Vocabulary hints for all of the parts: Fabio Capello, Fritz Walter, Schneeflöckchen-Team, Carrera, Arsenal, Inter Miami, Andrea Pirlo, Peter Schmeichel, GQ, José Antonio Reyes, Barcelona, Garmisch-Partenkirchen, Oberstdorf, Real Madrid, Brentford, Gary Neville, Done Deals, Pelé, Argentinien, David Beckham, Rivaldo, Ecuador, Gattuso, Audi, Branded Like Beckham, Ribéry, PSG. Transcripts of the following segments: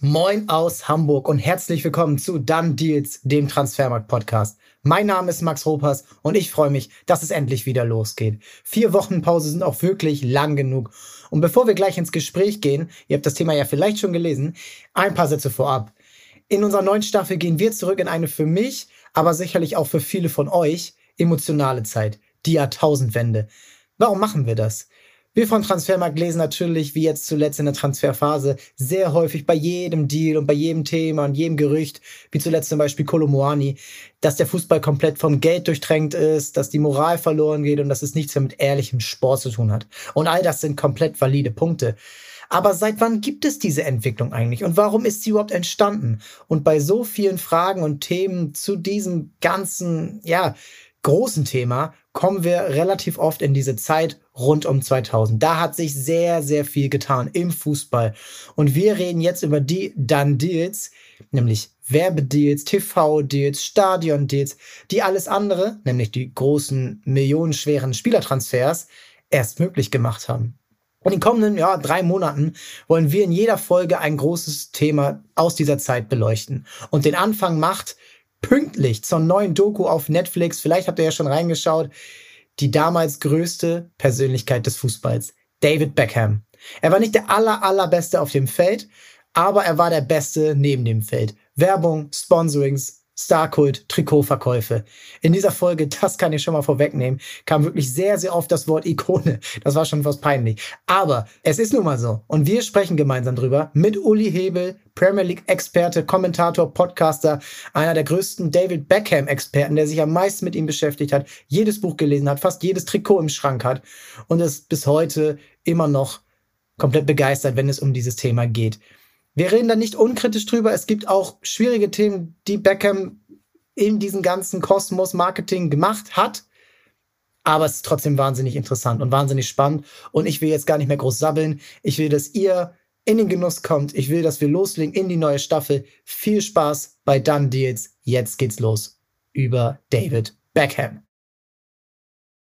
Moin aus Hamburg und herzlich willkommen zu Done Deals, dem Transfermarkt-Podcast. Mein Name ist Max Ropers und ich freue mich, dass es endlich wieder losgeht. 4 Wochen Pause sind auch wirklich lang genug. Und bevor wir gleich ins Gespräch gehen, ihr habt das Thema ja vielleicht schon gelesen, ein paar Sätze vorab. In unserer neuen Staffel gehen wir zurück in eine für mich, aber sicherlich auch für viele von euch, emotionale Zeit, die Jahrtausendwende. Warum machen wir das? Wir von Transfermarkt lesen natürlich, wie jetzt zuletzt in der Transferphase, sehr häufig bei jedem Deal und bei jedem Thema und jedem Gerücht, wie zuletzt zum Beispiel Kolo Muani, dass der Fußball komplett vom Geld durchtränkt ist, dass die Moral verloren geht und dass es nichts mehr mit ehrlichem Sport zu tun hat. Und all das sind komplett valide Punkte. Aber seit wann gibt es diese Entwicklung eigentlich und warum ist sie überhaupt entstanden? Und bei so vielen Fragen und Themen zu diesem ganzen, großen Thema kommen wir relativ oft in diese Zeit rund um 2000. Da hat sich sehr, sehr viel getan im Fußball. Und wir reden jetzt über die Done Deals, nämlich Werbedeals, TV-Deals, Stadion-Deals, die alles andere, nämlich die großen, millionenschweren Spielertransfers, erst möglich gemacht haben. Und in den kommenden 3 Monaten wollen wir in jeder Folge ein großes Thema aus dieser Zeit beleuchten. Und den Anfang macht pünktlich zur neuen Doku auf Netflix, vielleicht habt ihr ja schon reingeschaut, die damals größte Persönlichkeit des Fußballs, David Beckham. Er war nicht der allerbeste auf dem Feld, aber er war der Beste neben dem Feld. Werbung, Sponsorings, Starkult, Trikotverkäufe. In dieser Folge, das kann ich schon mal vorwegnehmen, kam wirklich sehr, sehr oft das Wort Ikone. Das war schon fast peinlich. Aber es ist nun mal so. Und wir sprechen gemeinsam drüber mit Uli Hebel, Premier League-Experte, Kommentator, Podcaster, einer der größten David Beckham-Experten, der sich am meisten mit ihm beschäftigt hat, jedes Buch gelesen hat, fast jedes Trikot im Schrank hat und ist bis heute immer noch komplett begeistert, wenn es um dieses Thema geht. Wir reden da nicht unkritisch drüber. Es gibt auch schwierige Themen, die Beckham in diesem ganzen Kosmos Marketing gemacht hat. Aber es ist trotzdem wahnsinnig interessant und wahnsinnig spannend. Und ich will jetzt gar nicht mehr groß sabbeln. Ich will, dass ihr in den Genuss kommt. Ich will, dass wir loslegen in die neue Staffel. Viel Spaß bei Done Deals. Jetzt geht's los über David Beckham.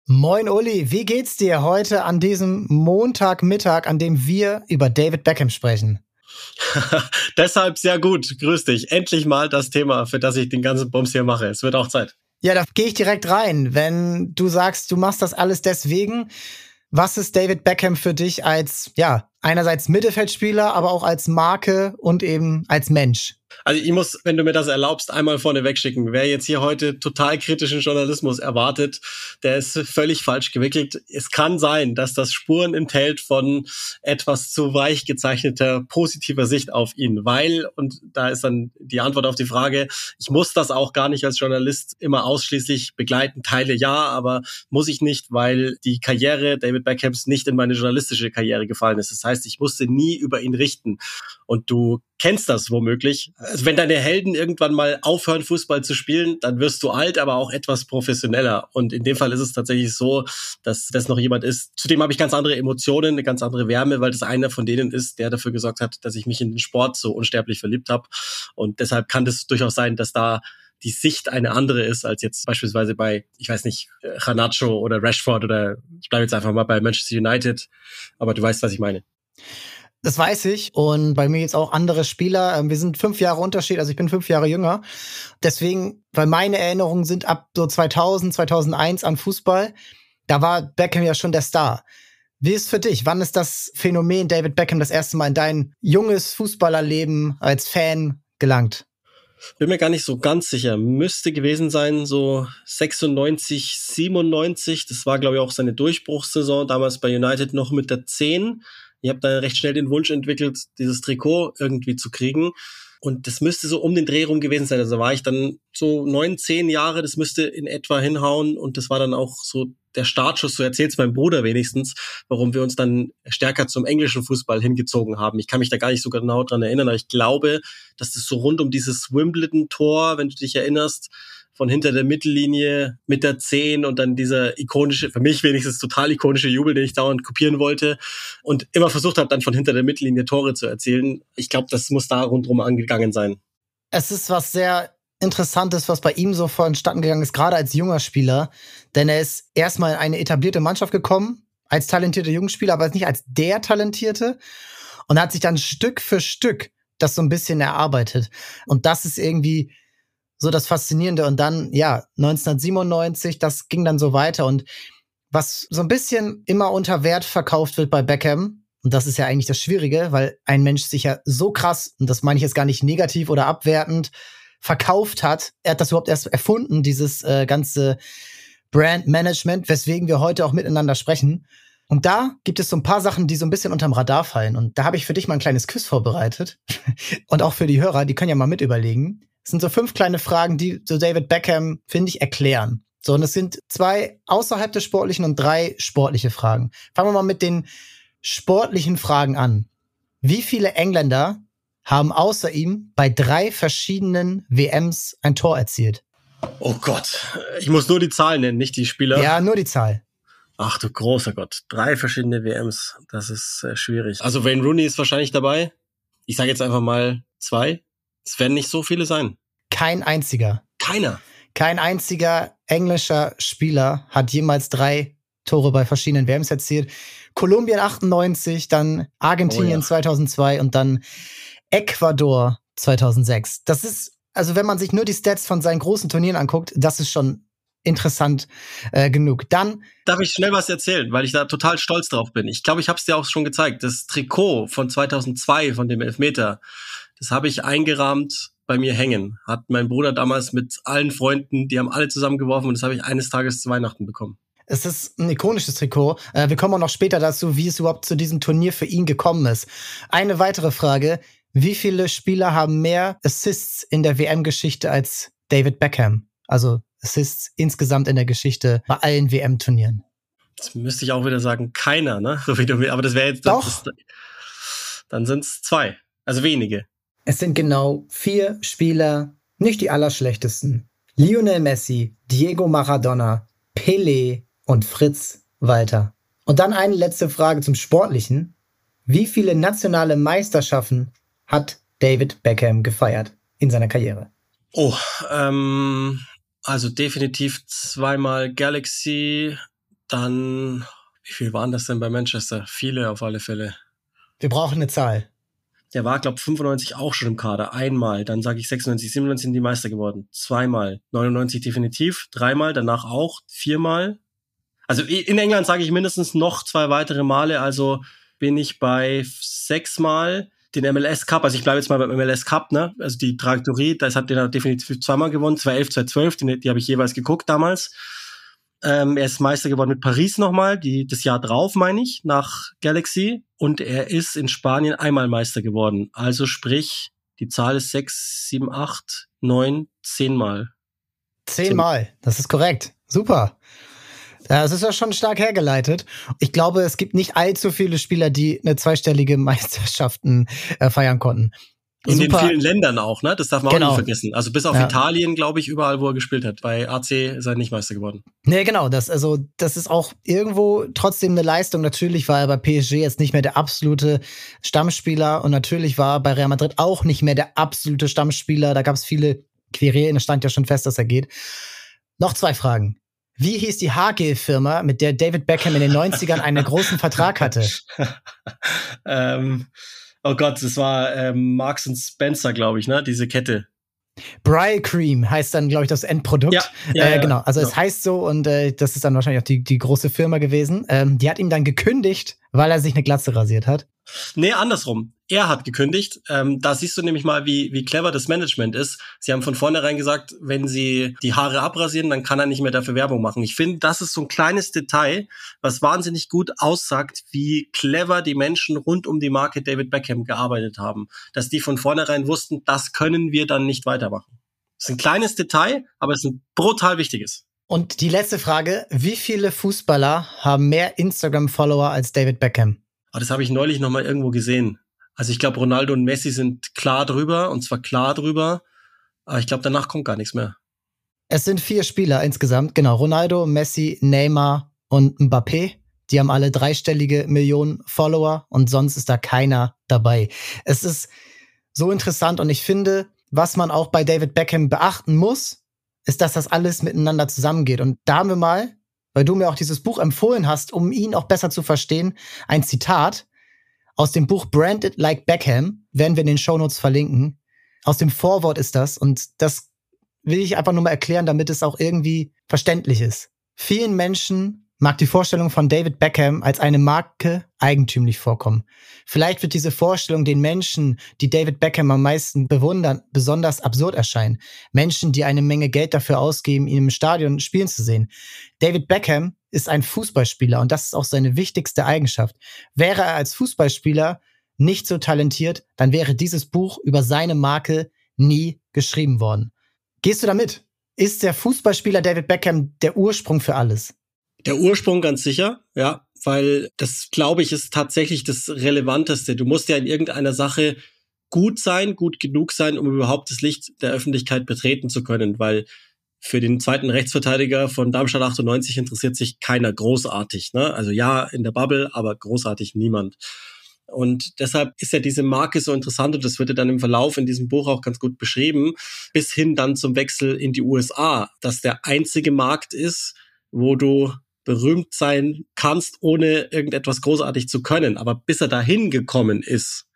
Moin Uli, wie geht's dir heute an diesem Montagmittag, an dem wir über David Beckham sprechen? Deshalb sehr gut. Grüß dich. Endlich mal das Thema, für das ich den ganzen Bums hier mache. Es wird auch Zeit. Ja, da gehe ich direkt rein. Wenn du sagst, du machst das alles deswegen, was ist David Beckham für dich als, einerseits Mittelfeldspieler, aber auch als Marke und eben als Mensch? Also ich muss, wenn du mir das erlaubst, einmal vorne wegschicken. Wer jetzt hier heute total kritischen Journalismus erwartet, der ist völlig falsch gewickelt. Es kann sein, dass das Spuren enthält von etwas zu weich gezeichneter positiver Sicht auf ihn. Weil, und da ist dann die Antwort auf die Frage, ich muss das auch gar nicht als Journalist immer ausschließlich begleiten. Teile ja, aber muss ich nicht, weil die Karriere David Beckhams nicht in meine journalistische Karriere gefallen ist. Das heißt, ich musste nie über ihn richten. Und du kennst das womöglich. Also wenn deine Helden irgendwann mal aufhören, Fußball zu spielen, dann wirst du alt, aber auch etwas professioneller. Und in dem Fall ist es tatsächlich so, dass das noch jemand ist. Zudem habe ich ganz andere Emotionen, eine ganz andere Wärme, weil das einer von denen ist, der dafür gesorgt hat, dass ich mich in den Sport so unsterblich verliebt habe. Und deshalb kann das durchaus sein, dass da die Sicht eine andere ist, als jetzt beispielsweise bei, ich weiß nicht, Garnacho oder Rashford oder ich bleibe jetzt einfach mal bei Manchester United. Aber du weißt, was ich meine. Das weiß ich und bei mir jetzt auch andere Spieler. Wir sind 5 Jahre Unterschied, also ich bin 5 Jahre jünger. Deswegen, weil meine Erinnerungen sind ab so 2000, 2001 an Fußball, da war Beckham ja schon der Star. Wie ist es für dich? Wann ist das Phänomen David Beckham das erste Mal in dein junges Fußballerleben als Fan gelangt? Bin mir gar nicht so ganz sicher. Müsste gewesen sein, so 96, 97. Das war, glaube ich, auch seine Durchbruchssaison, damals bei United noch mit der 10. Ich habe dann recht schnell den Wunsch entwickelt, dieses Trikot irgendwie zu kriegen. Und das müsste so um den Dreh rum gewesen sein. Also war ich dann so 9, 10 Jahre, das müsste in etwa hinhauen. Und das war dann auch so der Startschuss, so erzählt's meinem Bruder wenigstens, warum wir uns dann stärker zum englischen Fußball hingezogen haben. Ich kann mich da gar nicht so genau dran erinnern, aber ich glaube, dass das so rund um dieses Wimbledon-Tor, wenn du dich erinnerst, von hinter der Mittellinie mit der 10 und dann dieser ikonische, für mich wenigstens total ikonische Jubel, den ich dauernd kopieren wollte und immer versucht habe, dann von hinter der Mittellinie Tore zu erzielen. Ich glaube, das muss da rundherum angegangen sein. Es ist was sehr Interessantes, was bei ihm so vonstatten gegangen ist, gerade als junger Spieler. Denn er ist erstmal in eine etablierte Mannschaft gekommen, als talentierter Jugendspieler, aber nicht als der Talentierte und hat sich dann Stück für Stück das so ein bisschen erarbeitet. Und das ist irgendwie so das Faszinierende. Und dann, ja, 1997, das ging dann so weiter. Und was so ein bisschen immer unter Wert verkauft wird bei Beckham, und das ist ja eigentlich das Schwierige, weil ein Mensch sich ja so krass, und das meine ich jetzt gar nicht negativ oder abwertend, verkauft hat. Er hat das überhaupt erst erfunden, dieses ganze Brandmanagement, weswegen wir heute auch miteinander sprechen. Und da gibt es so ein paar Sachen, die so ein bisschen unterm Radar fallen. Und da habe ich für dich mal ein kleines Quiz vorbereitet. Und auch für die Hörer, die können ja mal mit überlegen. Es sind so 5 kleine Fragen, die so David Beckham, finde ich, erklären. So, und es sind 2 außerhalb des Sportlichen und 3 sportliche Fragen. Fangen wir mal mit den sportlichen Fragen an. Wie viele Engländer haben außer ihm bei 3 verschiedenen WMs ein Tor erzielt? Oh Gott, ich muss nur die Zahl nennen, nicht die Spieler. Ja, nur die Zahl. Ach du großer Gott, 3 verschiedene WMs, das ist schwierig. Also Wayne Rooney ist wahrscheinlich dabei. Ich sage jetzt einfach mal 2. Es werden nicht so viele sein. Kein einziger. Keiner? Kein einziger englischer Spieler hat jemals 3 Tore bei verschiedenen WMs erzielt. Kolumbien 1998, dann Argentinien 2002 und dann Ecuador 2006. Das ist, also wenn man sich nur die Stats von seinen großen Turnieren anguckt, das ist schon interessant genug. Dann darf ich schnell was erzählen, weil ich da total stolz drauf bin. Ich glaube, ich habe es dir auch schon gezeigt. Das Trikot von 2002 von dem Elfmeter, das habe ich eingerahmt bei mir hängen. Hat mein Bruder damals mit allen Freunden, die haben alle zusammengeworfen und das habe ich eines Tages zu Weihnachten bekommen. Es ist ein ikonisches Trikot. Wir kommen auch noch später dazu, wie es überhaupt zu diesem Turnier für ihn gekommen ist. Eine weitere Frage. Wie viele Spieler haben mehr Assists in der WM-Geschichte als David Beckham? Also Assists insgesamt in der Geschichte bei allen WM-Turnieren. Jetzt müsste ich auch wieder sagen, keiner, ne? So wie du, aber das wäre jetzt... Doch. Dann sind es 2. Also wenige. Es sind genau 4 Spieler, nicht die allerschlechtesten. Lionel Messi, Diego Maradona, Pelé und Fritz Walter. Und dann eine letzte Frage zum Sportlichen. Wie viele nationale Meisterschaften hat David Beckham gefeiert in seiner Karriere? Oh, also definitiv 2-mal Galaxy, dann, wie viel waren das denn bei Manchester? Viele auf alle Fälle. Wir brauchen eine Zahl. Der war, glaube ich, 95 auch schon im Kader. Einmal, dann sage ich 96, 97 sind die Meister geworden. 2-mal, 99 definitiv, 3-mal, danach auch, 4-mal. Also in England sage ich mindestens noch 2 weitere Male, also bin ich bei 6-mal. Den MLS Cup, also ich bleibe jetzt mal beim MLS Cup, ne? Also die Trajektorie, das hat er definitiv 2-mal gewonnen, 2011, 2012, die habe ich jeweils geguckt damals. Er ist Meister geworden mit Paris nochmal, das Jahr drauf, meine ich, nach Galaxy. Und er ist in Spanien einmal Meister geworden. Also sprich, die Zahl ist 6, 7, 8, 9, 10-mal. 10-mal, das ist korrekt. Super. Das ist ja schon stark hergeleitet. Ich glaube, es gibt nicht allzu viele Spieler, die eine zweistellige Meisterschaften feiern konnten. In Super. Den vielen Ländern auch, ne? Das darf man auch nicht vergessen. Also bis auf Italien, glaube ich, überall, wo er gespielt hat. Bei AC ist er nicht Meister geworden. Nee, genau. Das ist auch irgendwo trotzdem eine Leistung. Natürlich war er bei PSG jetzt nicht mehr der absolute Stammspieler. Und natürlich war er bei Real Madrid auch nicht mehr der absolute Stammspieler. Da gab es viele Querelen. Es stand ja schon fest, dass er geht. Noch 2 Fragen. Wie hieß die Haargel-Firma, mit der David Beckham in den 90ern einen großen Vertrag hatte? Oh Gott, das war Marks & Spencer, glaube ich, ne? Diese Kette. Bry Cream heißt dann, glaube ich, das Endprodukt. Ja, genau, also es heißt so und das ist dann wahrscheinlich auch die große Firma gewesen. Die hat ihm dann gekündigt, weil er sich eine Glatze rasiert hat. Nee, andersrum. Er hat gekündigt. Da siehst du nämlich mal, wie clever das Management ist. Sie haben von vornherein gesagt, wenn sie die Haare abrasieren, dann kann er nicht mehr dafür Werbung machen. Ich finde, das ist so ein kleines Detail, was wahnsinnig gut aussagt, wie clever die Menschen rund um die Marke David Beckham gearbeitet haben. Dass die von vornherein wussten, das können wir dann nicht weitermachen. Das ist ein kleines Detail, aber es ist ein brutal wichtiges. Und die letzte Frage, wie viele Fußballer haben mehr Instagram-Follower als David Beckham? Aber das habe ich neulich nochmal irgendwo gesehen. Also ich glaube, Ronaldo und Messi sind klar drüber, und zwar klar drüber. Aber ich glaube, danach kommt gar nichts mehr. Es sind 4 Spieler insgesamt, genau. Ronaldo, Messi, Neymar und Mbappé. Die haben alle 3-stellige Millionen Follower und sonst ist da keiner dabei. Es ist so interessant und ich finde, was man auch bei David Beckham beachten muss, ist, dass das alles miteinander zusammengeht. Und da haben wir mal, weil du mir auch dieses Buch empfohlen hast, um ihn auch besser zu verstehen, ein Zitat aus dem Buch Branded Like Beckham, werden wir in den Shownotes verlinken. Aus dem Vorwort ist das, und das will ich einfach nur mal erklären, damit es auch irgendwie verständlich ist. Vielen Menschen mag die Vorstellung von David Beckham als eine Marke eigentümlich vorkommen. Vielleicht wird diese Vorstellung den Menschen, die David Beckham am meisten bewundern, besonders absurd erscheinen. Menschen, die eine Menge Geld dafür ausgeben, ihn im Stadion spielen zu sehen. David Beckham ist ein Fußballspieler, und das ist auch seine wichtigste Eigenschaft. Wäre er als Fußballspieler nicht so talentiert, dann wäre dieses Buch über seine Marke nie geschrieben worden. Gehst du da mit? Ist der Fußballspieler David Beckham der Ursprung für alles? Der Ursprung ganz sicher, ja, weil das, glaube ich, ist tatsächlich das Relevanteste. Du musst ja in irgendeiner Sache gut sein, gut genug sein, um überhaupt das Licht der Öffentlichkeit betreten zu können, weil für den zweiten Rechtsverteidiger von Darmstadt 98 interessiert sich keiner großartig, ne? Also ja, in der Bubble, aber großartig niemand. Und deshalb ist ja diese Marke so interessant, und das wird ja dann im Verlauf in diesem Buch auch ganz gut beschrieben, bis hin dann zum Wechsel in die USA, dass der einzige Markt ist, wo du berühmt sein kannst, ohne irgendetwas großartig zu können. Aber bis er dahin gekommen ist,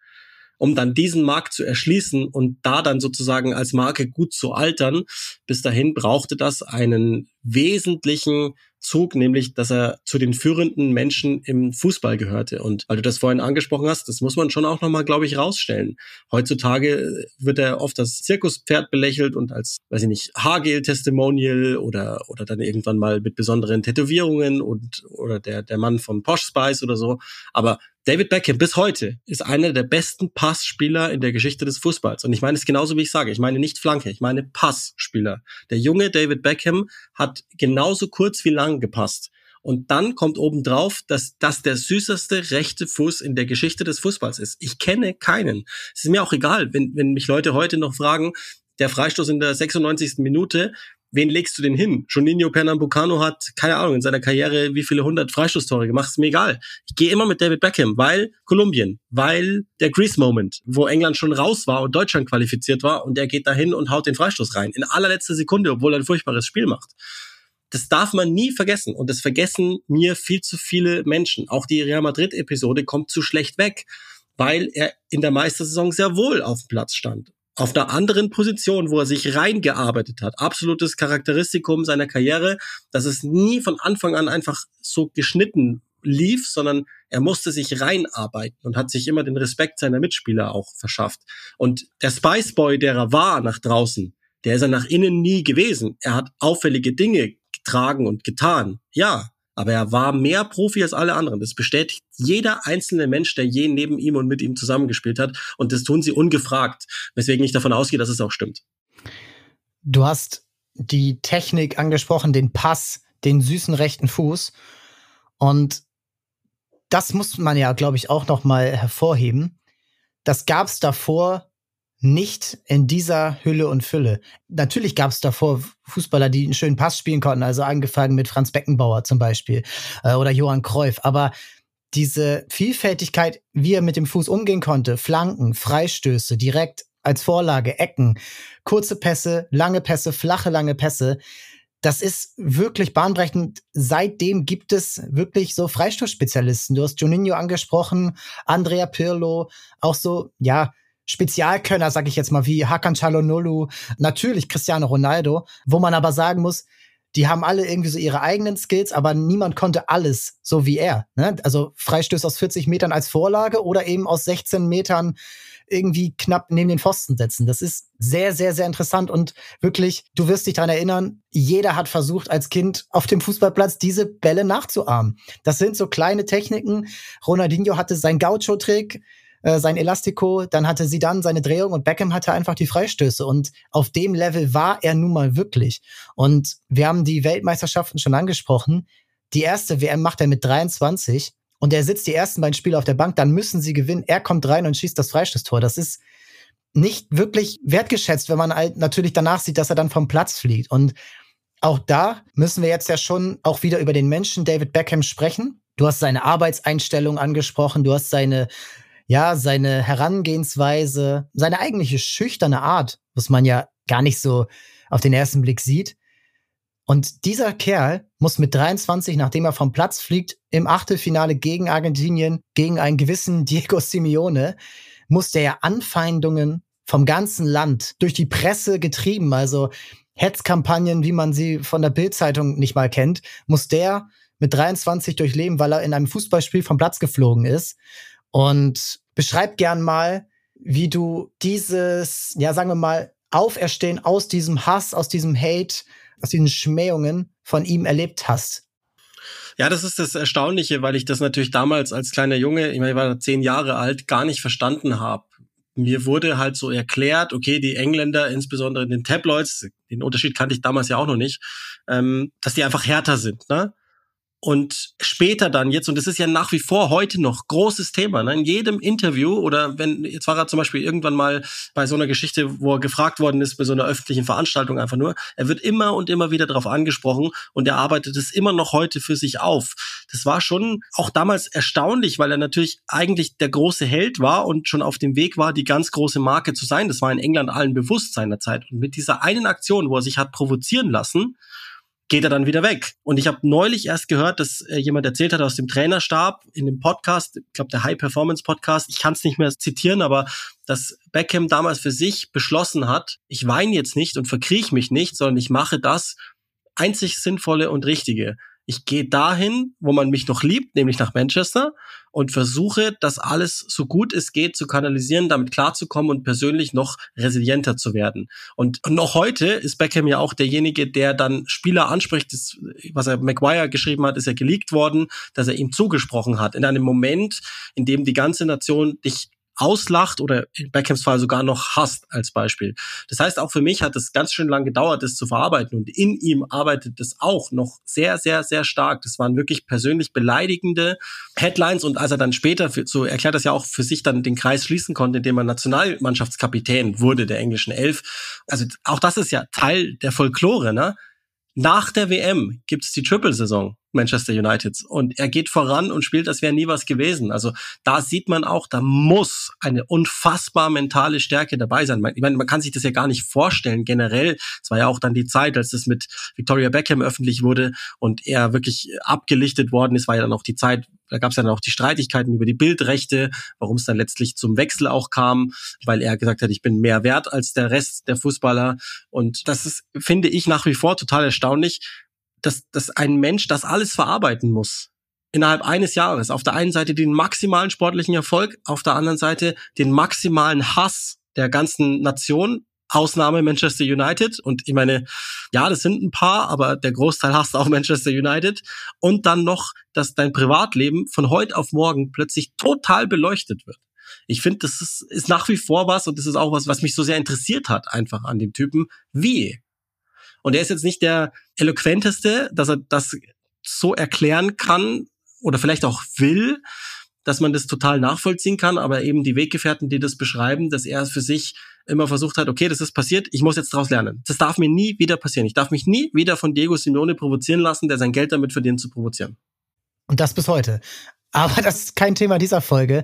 um dann diesen Markt zu erschließen und da dann sozusagen als Marke gut zu altern, bis dahin brauchte das einen wesentlichen Zug, nämlich, dass er zu den führenden Menschen im Fußball gehörte. Und weil du das vorhin angesprochen hast, das muss man schon auch nochmal, glaube ich, rausstellen. Heutzutage wird er oft als Zirkuspferd belächelt und als, weiß ich nicht, Haargel-Testimonial oder dann irgendwann mal mit besonderen Tätowierungen oder der Mann von Posh Spice oder so. Aber David Beckham bis heute ist einer der besten Passspieler in der Geschichte des Fußballs. Und ich meine es genauso, wie ich sage. Ich meine nicht Flanke, ich meine Passspieler. Der junge David Beckham hat genauso kurz wie lang gepasst. Und dann kommt obendrauf, dass das der süßeste rechte Fuß in der Geschichte des Fußballs ist. Ich kenne keinen. Es ist mir auch egal, wenn mich Leute heute noch fragen, der Freistoß in der 96. Minute, wen legst du denn hin? Juninho Pernambucano hat, keine Ahnung, in seiner Karriere wie viele 100 Freistoßtore gemacht, ist mir egal. Ich gehe immer mit David Beckham, weil Kolumbien, weil der Greece-Moment, wo England schon raus war und Deutschland qualifiziert war, und er geht dahin und haut den Freistoß rein. In allerletzter Sekunde, obwohl er ein furchtbares Spiel macht. Das darf man nie vergessen, und das vergessen mir viel zu viele Menschen. Auch die Real Madrid-Episode kommt zu schlecht weg, weil er in der Meistersaison sehr wohl auf dem Platz stand. Auf einer anderen Position, wo er sich reingearbeitet hat. Absolutes Charakteristikum seiner Karriere, dass es nie von Anfang an einfach so geschnitten lief, sondern er musste sich reinarbeiten und hat sich immer den Respekt seiner Mitspieler auch verschafft. Und der Spice Boy, der er war nach draußen, der ist er nach innen nie gewesen. Er hat auffällige Dinge getragen und getan, ja. Aber er war mehr Profi als alle anderen. Das bestätigt jeder einzelne Mensch, der je neben ihm und mit ihm zusammengespielt hat. Und das tun sie ungefragt, weswegen ich davon ausgehe, dass es auch stimmt. Du hast die Technik angesprochen, den Pass, den süßen rechten Fuß. Und das muss man ja, glaube ich, auch nochmal hervorheben. Das gab es davor nicht in dieser Hülle und Fülle. Natürlich gab es davor Fußballer, die einen schönen Pass spielen konnten, also angefangen mit Franz Beckenbauer zum Beispiel oder Johann Cruyff. Aber diese Vielfältigkeit, wie er mit dem Fuß umgehen konnte, Flanken, Freistöße, direkt als Vorlage, Ecken, kurze Pässe, lange Pässe, flache, lange Pässe, das ist wirklich bahnbrechend. Seitdem gibt es wirklich so Freistoßspezialisten. Du hast Juninho angesprochen, Andrea Pirlo, auch so, ja, Spezialkönner, sag ich jetzt mal, wie Hakan Çalhanoğlu, natürlich Cristiano Ronaldo, wo man aber sagen muss, die haben alle irgendwie so ihre eigenen Skills, aber niemand konnte alles so wie er, ne? Also Freistöße aus 40 Metern als Vorlage oder eben aus 16 Metern irgendwie knapp neben den Pfosten setzen. Das ist sehr, sehr, sehr interessant, und wirklich, du wirst dich daran erinnern, jeder hat versucht als Kind auf dem Fußballplatz diese Bälle nachzuahmen. Das sind so kleine Techniken. Ronaldinho hatte seinen Gaucho-Trick, sein Elastico, dann hatte Zidane seine Drehung und Beckham hatte einfach die Freistöße, und auf dem Level war er nun mal wirklich. Und wir haben die Weltmeisterschaften schon angesprochen. Die erste WM macht er mit 23 und er sitzt die ersten beiden Spiele auf der Bank, dann müssen sie gewinnen. Er kommt rein und schießt das Freistoßtor. Das ist nicht wirklich wertgeschätzt, wenn man halt natürlich danach sieht, dass er dann vom Platz fliegt. Und auch da müssen wir jetzt ja schon auch wieder über den Menschen David Beckham sprechen. Du hast seine Arbeitseinstellung angesprochen, du hast seine Herangehensweise, seine eigentliche schüchterne Art, was man ja gar nicht so auf den ersten Blick sieht. Und dieser Kerl muss mit 23, nachdem er vom Platz fliegt, im Achtelfinale gegen Argentinien, gegen einen gewissen Diego Simeone, musste er Anfeindungen vom ganzen Land durch die Presse getrieben, also Hetzkampagnen, wie man sie von der Bild-Zeitung nicht mal kennt, muss der mit 23 durchleben, weil er in einem Fußballspiel vom Platz geflogen ist. Und beschreib gern mal, wie du dieses, ja, sagen wir mal, Auferstehen aus diesem Hass, aus diesem Hate, aus diesen Schmähungen von ihm erlebt hast. Ja, das ist das Erstaunliche, weil ich das natürlich damals als kleiner Junge, ich meine, ich war 10 Jahre alt, gar nicht verstanden habe. Mir wurde halt so erklärt, okay, die Engländer, insbesondere in den Tabloids, den Unterschied kannte ich damals ja auch noch nicht, dass die einfach härter sind, ne? Und später dann jetzt, und das ist ja nach wie vor heute noch großes Thema, ne? In jedem Interview oder wenn, jetzt war er zum Beispiel irgendwann mal bei so einer Geschichte, wo er gefragt worden ist, bei so einer öffentlichen Veranstaltung einfach nur, er wird immer und immer wieder darauf angesprochen und er arbeitet es immer noch heute für sich auf. Das war schon auch damals erstaunlich, weil er natürlich eigentlich der große Held war und schon auf dem Weg war, die ganz große Marke zu sein. Das war in England allen bewusst seinerzeit. Und mit dieser einen Aktion, wo er sich hat provozieren lassen, geht er dann wieder weg. Und ich habe neulich erst gehört, dass jemand erzählt hat aus dem Trainerstab in dem Podcast, ich glaube der High-Performance-Podcast, ich kann es nicht mehr zitieren, aber dass Beckham damals für sich beschlossen hat, ich weine jetzt nicht und verkrieche mich nicht, sondern ich mache das einzig Sinnvolle und Richtige. Ich gehe dahin, wo man mich noch liebt, nämlich nach Manchester und versuche, das alles so gut es geht zu kanalisieren, damit klarzukommen und persönlich noch resilienter zu werden. Und noch heute ist Beckham ja auch derjenige, der dann Spieler anspricht. Das, was er Maguire geschrieben hat, ist ja geleakt worden, dass er ihm zugesprochen hat. In einem Moment, in dem die ganze Nation dich auslacht oder in Beckhams Fall sogar noch hasst als Beispiel. Das heißt, auch für mich hat es ganz schön lang gedauert, das zu verarbeiten und in ihm arbeitet das auch noch sehr, sehr, sehr stark. Das waren wirklich persönlich beleidigende Headlines und als er dann später, so erklärt das ja auch für sich dann den Kreis schließen konnte, indem er Nationalmannschaftskapitän wurde, der englischen Elf. Also auch das ist ja Teil der Folklore, ne? Nach der WM gibt's die Triple-Saison Manchester Uniteds und er geht voran und spielt, als wäre nie was gewesen. Also da sieht man auch, da muss eine unfassbar mentale Stärke dabei sein. Ich meine, man kann sich das ja gar nicht vorstellen generell. Es war ja auch dann die Zeit, als das mit Victoria Beckham öffentlich wurde und er wirklich abgelichtet worden ist, war ja dann auch die Zeit, da gab es ja dann auch die Streitigkeiten über die Bildrechte, warum es dann letztlich zum Wechsel auch kam, weil er gesagt hat, ich bin mehr wert als der Rest der Fußballer. Und das ist, finde ich, nach wie vor total erstaunlich, dass ein Mensch das alles verarbeiten muss. Innerhalb eines Jahres. Auf der einen Seite den maximalen sportlichen Erfolg, auf der anderen Seite den maximalen Hass der ganzen Nation. Ausnahme Manchester United und ich meine, ja, das sind ein paar, aber der Großteil hasst auch Manchester United und dann noch, dass dein Privatleben von heute auf morgen plötzlich total beleuchtet wird. Ich finde, das ist nach wie vor was und das ist auch was, was mich so sehr interessiert hat einfach an dem Typen, wie. Und er ist jetzt nicht der eloquenteste, dass er das so erklären kann oder vielleicht auch will, dass man das total nachvollziehen kann, aber eben die Weggefährten, die das beschreiben, dass er für sich immer versucht hat, okay, das ist passiert, ich muss jetzt daraus lernen. Das darf mir nie wieder passieren. Ich darf mich nie wieder von Diego Simeone provozieren lassen, der sein Geld damit verdient, zu provozieren. Und das bis heute. Aber das ist kein Thema dieser Folge.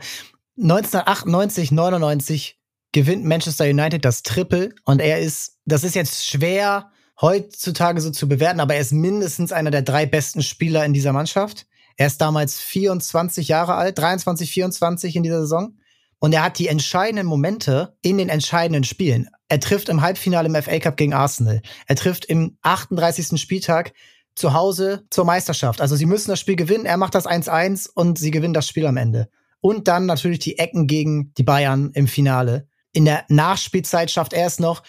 1998, 99 gewinnt Manchester United das Triple und er ist, das ist jetzt schwer heutzutage so zu bewerten, aber er ist mindestens einer der 3 besten Spieler in dieser Mannschaft. Er ist damals 24 Jahre alt, 23, 24 in dieser Saison. Und er hat die entscheidenden Momente in den entscheidenden Spielen. Er trifft im Halbfinale im FA Cup gegen Arsenal. Er trifft im 38. Spieltag zu Hause zur Meisterschaft. Also sie müssen das Spiel gewinnen, er macht das 1-1 und sie gewinnen das Spiel am Ende. Und dann natürlich die Ecken gegen die Bayern im Finale. In der Nachspielzeit schafft er es noch,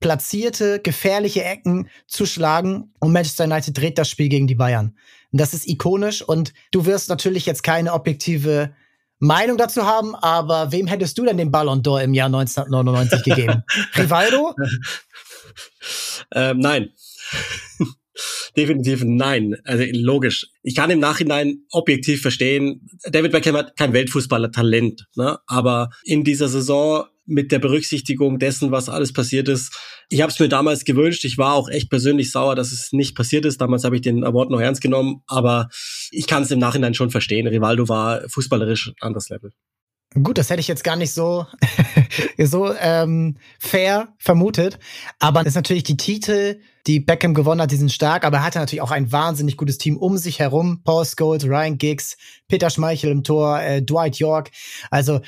platzierte, gefährliche Ecken zu schlagen und Manchester United dreht das Spiel gegen die Bayern. Und das ist ikonisch und du wirst natürlich jetzt keine objektive Meinung dazu haben, aber wem hättest du denn den Ballon d'Or im Jahr 1999 gegeben? Rivaldo? Nein. Definitiv nein. Also logisch. Ich kann im Nachhinein objektiv verstehen, David Beckham hat kein Weltfußballer-Talent, ne? Aber in dieser Saison mit der Berücksichtigung dessen, was alles passiert ist. Ich habe es mir damals gewünscht. Ich war auch echt persönlich sauer, dass es nicht passiert ist. Damals habe ich den Award noch ernst genommen, aber ich kann es im Nachhinein schon verstehen. Rivaldo war fußballerisch ein anderes Level. Gut, das hätte ich jetzt gar nicht so, fair vermutet. Aber es ist natürlich die Titel, die Beckham gewonnen hat, die sind stark. Aber er hatte natürlich auch ein wahnsinnig gutes Team um sich herum. Paul Scholes, Ryan Giggs, Peter Schmeichel im Tor, Dwight York. Also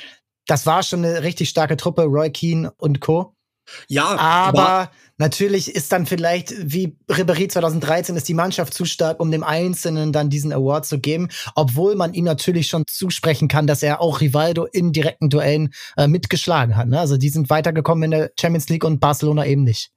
das war schon eine richtig starke Truppe, Roy Keane und Co. Ja, aber natürlich ist dann vielleicht, wie Ribéry 2013, ist die Mannschaft zu stark, um dem Einzelnen dann diesen Award zu geben, obwohl man ihm natürlich schon zusprechen kann, dass er auch Rivaldo in direkten Duellen mitgeschlagen hat. Ne? Also die sind weitergekommen in der Champions League und Barcelona eben nicht.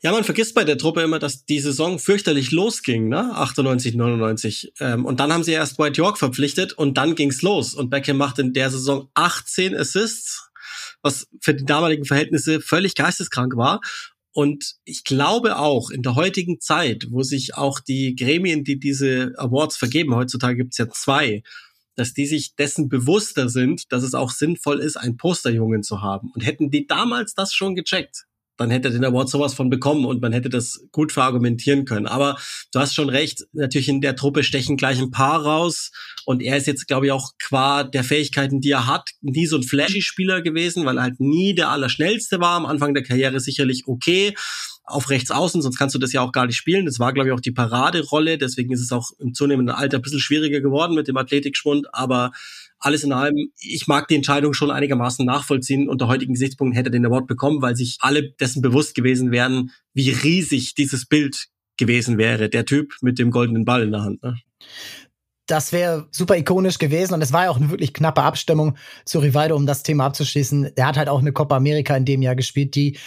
Ja, man vergisst bei der Truppe immer, dass die Saison fürchterlich losging, ne? 98, 99. Und dann haben sie erst Dwight York verpflichtet und dann ging's los. Und Beckham macht in der Saison 18 Assists, was für die damaligen Verhältnisse völlig geisteskrank war. Und ich glaube auch, in der heutigen Zeit, wo sich auch die Gremien, die diese Awards vergeben, heutzutage gibt's ja 2, dass die sich dessen bewusster sind, dass es auch sinnvoll ist, einen Posterjungen zu haben. Und hätten die damals das schon gecheckt, dann hätte den Award sowas von bekommen und man hätte das gut verargumentieren können. Aber du hast schon recht, natürlich in der Truppe stechen gleich ein paar raus und er ist jetzt, glaube ich, auch qua der Fähigkeiten, die er hat, nie so ein flashy Spieler gewesen, weil er halt nie der Allerschnellste war, am Anfang der Karriere sicherlich okay, auf rechts außen, sonst kannst du das ja auch gar nicht spielen. Das war, glaube ich, auch die Paraderolle, deswegen ist es auch im zunehmenden Alter ein bisschen schwieriger geworden mit dem Athletikschwund, aber alles in allem, ich mag die Entscheidung schon einigermaßen nachvollziehen. Unter heutigen Gesichtspunkten hätte er den Award bekommen, weil sich alle dessen bewusst gewesen wären, wie riesig dieses Bild gewesen wäre. Der Typ mit dem goldenen Ball in der Hand. Ne? Das wäre super ikonisch gewesen und es war ja auch eine wirklich knappe Abstimmung zu Rivaldo, um das Thema abzuschließen. Der hat halt auch eine Copa America in dem Jahr gespielt, die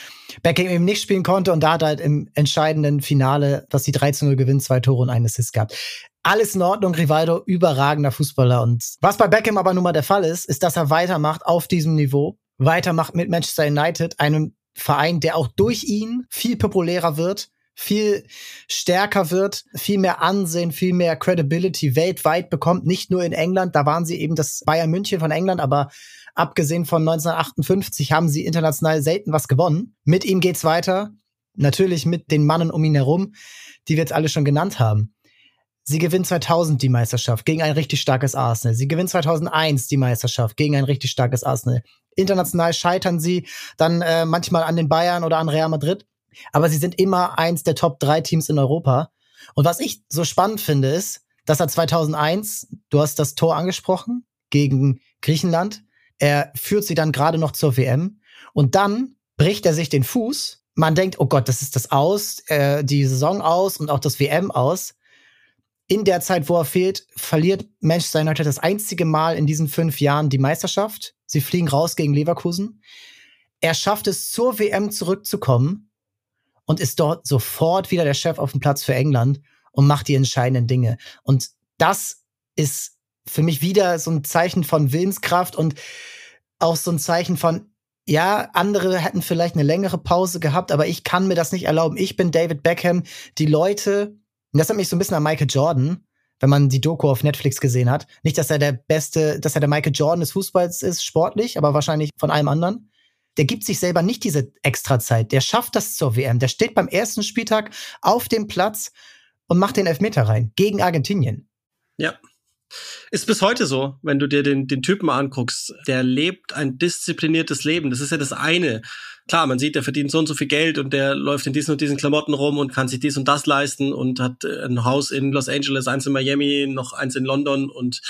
Beckham eben nicht spielen konnte und da hat er halt im entscheidenden Finale, was die 3-0 gewinnt, 2 Tore und 1 Assist gehabt. Alles in Ordnung, Rivaldo, überragender Fußballer. Und was bei Beckham aber nun mal der Fall ist, ist, dass er weitermacht auf diesem Niveau, weitermacht mit Manchester United, einem Verein, der auch durch ihn viel populärer wird, viel stärker wird, viel mehr Ansehen, viel mehr Credibility weltweit bekommt, nicht nur in England. Da waren sie eben das Bayern München von England, aber abgesehen von 1958 haben sie international selten was gewonnen. Mit ihm geht's weiter, natürlich mit den Mannen um ihn herum, die wir jetzt alle schon genannt haben. Sie gewinnt 2000 die Meisterschaft gegen ein richtig starkes Arsenal. Sie gewinnt 2001 die Meisterschaft gegen ein richtig starkes Arsenal. International scheitern sie dann manchmal an den Bayern oder an Real Madrid. Aber sie sind immer eins der Top-3-Teams in Europa. Und was ich so spannend finde, ist, dass er 2001, du hast das Tor angesprochen, gegen Griechenland. Er führt sie dann gerade noch zur WM. Und dann bricht er sich den Fuß. Man denkt, oh Gott, das ist das Aus, die Saison aus und auch das WM aus. In der Zeit, wo er fehlt, verliert Manchester United das einzige Mal in diesen 5 Jahren die Meisterschaft. Sie fliegen raus gegen Leverkusen. Er schafft es, zur WM zurückzukommen und ist dort sofort wieder der Chef auf dem Platz für England und macht die entscheidenden Dinge. Und das ist für mich wieder so ein Zeichen von Willenskraft und auch so ein Zeichen von, ja, andere hätten vielleicht eine längere Pause gehabt, aber ich kann mir das nicht erlauben. Ich bin David Beckham. Die Leute... Und das hat mich so ein bisschen an Michael Jordan, wenn man die Doku auf Netflix gesehen hat. Nicht, dass er der Beste, dass er der Michael Jordan des Fußballs ist, sportlich, aber wahrscheinlich von allem anderen. Der gibt sich selber nicht diese Extrazeit. Der schafft das zur WM. Der steht beim ersten Spieltag auf dem Platz und macht den Elfmeter rein. Gegen Argentinien. Ja. Ist bis heute so, wenn du dir den Typen anguckst. Der lebt ein diszipliniertes Leben. Das ist ja das eine. Klar, man sieht, der verdient so und so viel Geld und der läuft in diesen und diesen Klamotten rum und kann sich dies und das leisten und hat ein Haus in Los Angeles, eins in Miami, noch eins in London und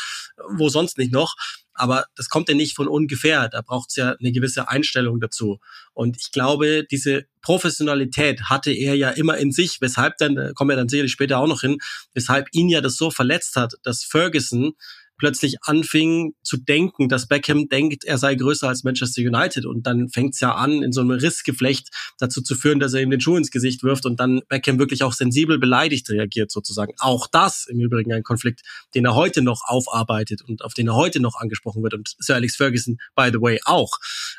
wo sonst nicht noch. Aber das kommt ja nicht von ungefähr. Da braucht es ja eine gewisse Einstellung dazu. Und ich glaube, diese Professionalität hatte er ja immer in sich, weshalb dann, da kommen wir dann sicherlich später auch noch hin, weshalb ihn ja das so verletzt hat, dass Ferguson plötzlich anfing zu denken, dass Beckham denkt, er sei größer als Manchester United. Und dann fängt es ja an, in so einem Rissgeflecht dazu zu führen, dass er ihm den Schuh ins Gesicht wirft und dann Beckham wirklich auch sensibel beleidigt reagiert sozusagen. Auch das im Übrigen ein Konflikt, den er heute noch aufarbeitet und auf den er heute noch angesprochen wird. Und Sir Alex Ferguson, by the way, auch.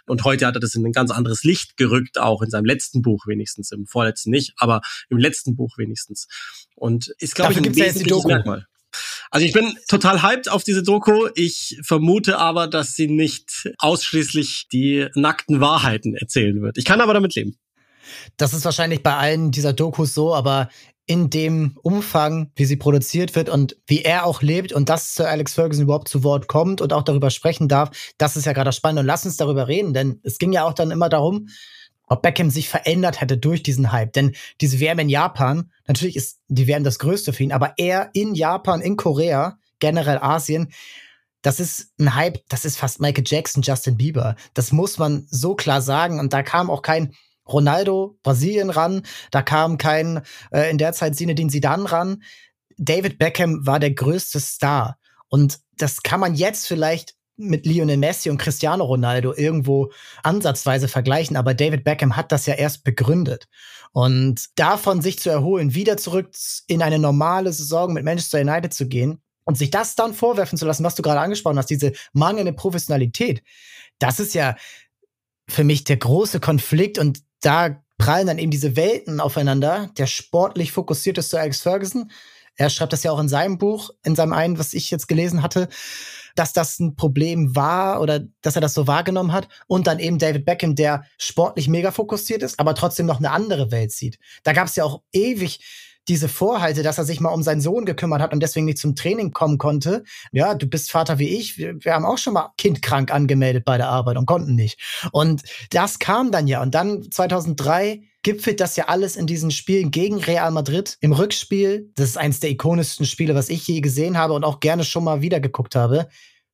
Und heute hat er das in ein ganz anderes Licht gerückt, auch in seinem letzten Buch wenigstens, im vorletzten nicht, aber im letzten Buch wenigstens. Und ist, glaube ich, ein wesentliches Merkmal. Also ich bin total hyped auf diese Doku. Ich vermute aber, dass sie nicht ausschließlich die nackten Wahrheiten erzählen wird. Ich kann aber damit leben. Das ist wahrscheinlich bei allen dieser Dokus so, aber in dem Umfang, wie sie produziert wird und wie er auch lebt und dass Sir Alex Ferguson überhaupt zu Wort kommt und auch darüber sprechen darf, das ist ja gerade das Spannende. Und lass uns darüber reden, denn es ging ja auch dann immer darum, ob Beckham sich verändert hätte durch diesen Hype. Denn diese WM in Japan, natürlich ist die WM das Größte für ihn, aber er in Japan, in Korea, generell Asien, das ist ein Hype, das ist fast Michael Jackson, Justin Bieber. Das muss man so klar sagen. Und da kam auch kein Ronaldo, Brasilien ran, da kam kein in der Zeit Zinedine Zidane ran. David Beckham war der größte Star. Und das kann man jetzt vielleicht mit Lionel Messi und Cristiano Ronaldo irgendwo ansatzweise vergleichen, aber David Beckham hat das ja erst begründet. Und davon sich zu erholen, wieder zurück in eine normale Saison mit Manchester United zu gehen und sich das dann vorwerfen zu lassen, was du gerade angesprochen hast, diese mangelnde Professionalität, das ist ja für mich der große Konflikt und da prallen dann eben diese Welten aufeinander. Der sportlich fokussierte Sir Alex Ferguson, er schreibt das ja auch in seinem Buch, in seinem einen, was ich jetzt gelesen hatte, dass das ein Problem war oder dass er das so wahrgenommen hat. Und dann eben David Beckham, der sportlich mega fokussiert ist, aber trotzdem noch eine andere Welt sieht. Da gab es ja auch ewig diese Vorhalte, dass er sich mal um seinen Sohn gekümmert hat und deswegen nicht zum Training kommen konnte. Ja, du bist Vater wie ich. Wir haben auch schon mal kindkrank angemeldet bei der Arbeit und konnten nicht. Und das kam dann ja. Und dann 2003 gipfelt das ja alles in diesen Spielen gegen Real Madrid im Rückspiel. Das ist eins der ikonischsten Spiele, was ich je gesehen habe und auch gerne schon mal wieder geguckt habe.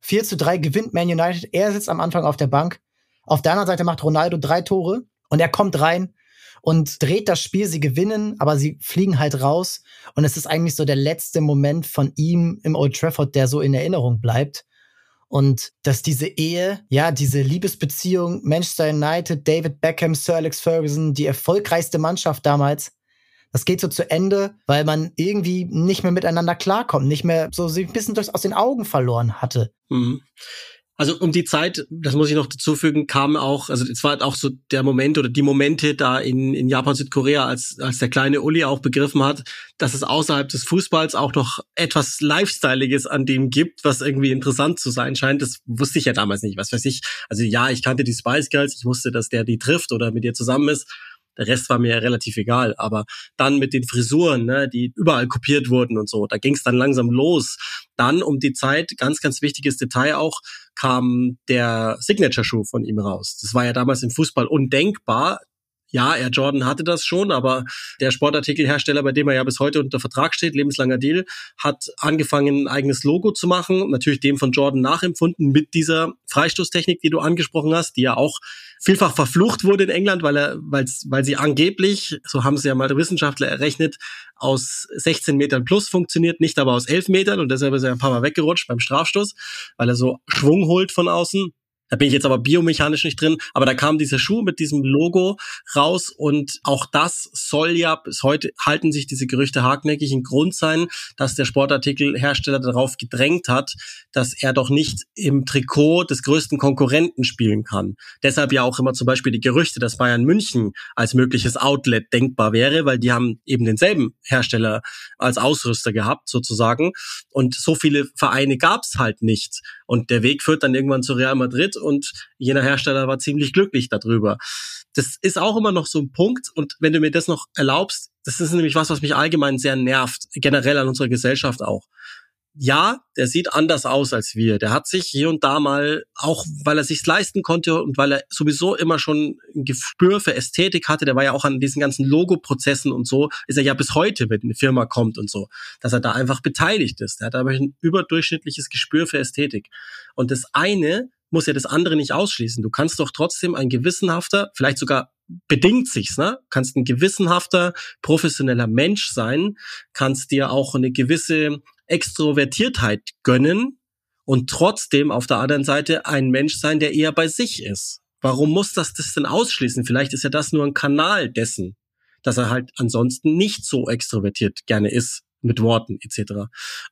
4-3 gewinnt Man United. Er sitzt am Anfang auf der Bank. Auf der anderen Seite macht Ronaldo 3 Tore und er kommt rein und dreht das Spiel, sie gewinnen, aber sie fliegen halt raus. Und es ist eigentlich so der letzte Moment von ihm im Old Trafford, der so in Erinnerung bleibt. Und dass diese Ehe, ja, diese Liebesbeziehung, Manchester United, David Beckham, Sir Alex Ferguson, die erfolgreichste Mannschaft damals, das geht so zu Ende, weil man irgendwie nicht mehr miteinander klarkommt, nicht mehr so sich ein bisschen aus den Augen verloren hatte. Mhm. Also um die Zeit, das muss ich noch dazufügen, kam auch, also es war auch so der Moment oder die Momente da in Japan, Südkorea, als der kleine Uli auch begriffen hat, dass es außerhalb des Fußballs auch noch etwas Lifestyleiges an dem gibt, was irgendwie interessant zu sein scheint. Das wusste ich ja damals nicht, was weiß ich. Also ja, ich kannte die Spice Girls, ich wusste, dass der die trifft oder mit ihr zusammen ist. Der Rest war mir ja relativ egal, aber dann mit den Frisuren, ne, die überall kopiert wurden und so, da ging es dann langsam los. Dann um die Zeit, ganz, ganz wichtiges Detail auch, kam der Signature-Schuh von ihm raus. Das war ja damals im Fußball undenkbar. Ja, Air Jordan hatte das schon, aber der Sportartikelhersteller, bei dem er ja bis heute unter Vertrag steht, lebenslanger Deal, hat angefangen, ein eigenes Logo zu machen, natürlich dem von Jordan nachempfunden, mit dieser Freistoßtechnik, die du angesprochen hast, die ja auch vielfach verflucht wurde in England, weil sie angeblich, so haben sie ja mal die Wissenschaftler errechnet, aus 16 Metern plus funktioniert, nicht aber aus 11 Metern und deshalb ist er ein paar Mal weggerutscht beim Strafstoß, weil er so Schwung holt von außen. Da bin ich jetzt aber biomechanisch nicht drin, aber da kam dieser Schuh mit diesem Logo raus und auch das soll ja, bis heute halten sich diese Gerüchte hartnäckig, ein Grund sein, dass der Sportartikelhersteller darauf gedrängt hat, dass er doch nicht im Trikot des größten Konkurrenten spielen kann. Deshalb ja auch immer zum Beispiel die Gerüchte, dass Bayern München als mögliches Outlet denkbar wäre, weil die haben eben denselben Hersteller als Ausrüster gehabt sozusagen und so viele Vereine gab's halt nicht. Und der Weg führt dann irgendwann zu Real Madrid und jener Hersteller war ziemlich glücklich darüber. Das ist auch immer noch so ein Punkt und wenn du mir das noch erlaubst, das ist nämlich was mich allgemein sehr nervt, generell an unserer Gesellschaft auch. Ja, der sieht anders aus als wir. Der hat sich hier und da mal, auch weil er sich's leisten konnte und weil er sowieso immer schon ein Gespür für Ästhetik hatte, der war ja auch an diesen ganzen Logo-Prozessen und so, ist er ja bis heute, wenn eine Firma kommt und so, dass er da einfach beteiligt ist. Der hat aber ein überdurchschnittliches Gespür für Ästhetik. Und das eine muss ja das andere nicht ausschließen. Du kannst doch trotzdem ein gewissenhafter, vielleicht sogar bedingt sich's, ne? Kannst ein gewissenhafter, professioneller Mensch sein, kannst dir auch eine gewisse Extrovertiertheit gönnen und trotzdem auf der anderen Seite ein Mensch sein, der eher bei sich ist. Warum muss das denn ausschließen? Vielleicht ist ja das nur ein Kanal dessen, dass er halt ansonsten nicht so extrovertiert gerne ist, mit Worten etc.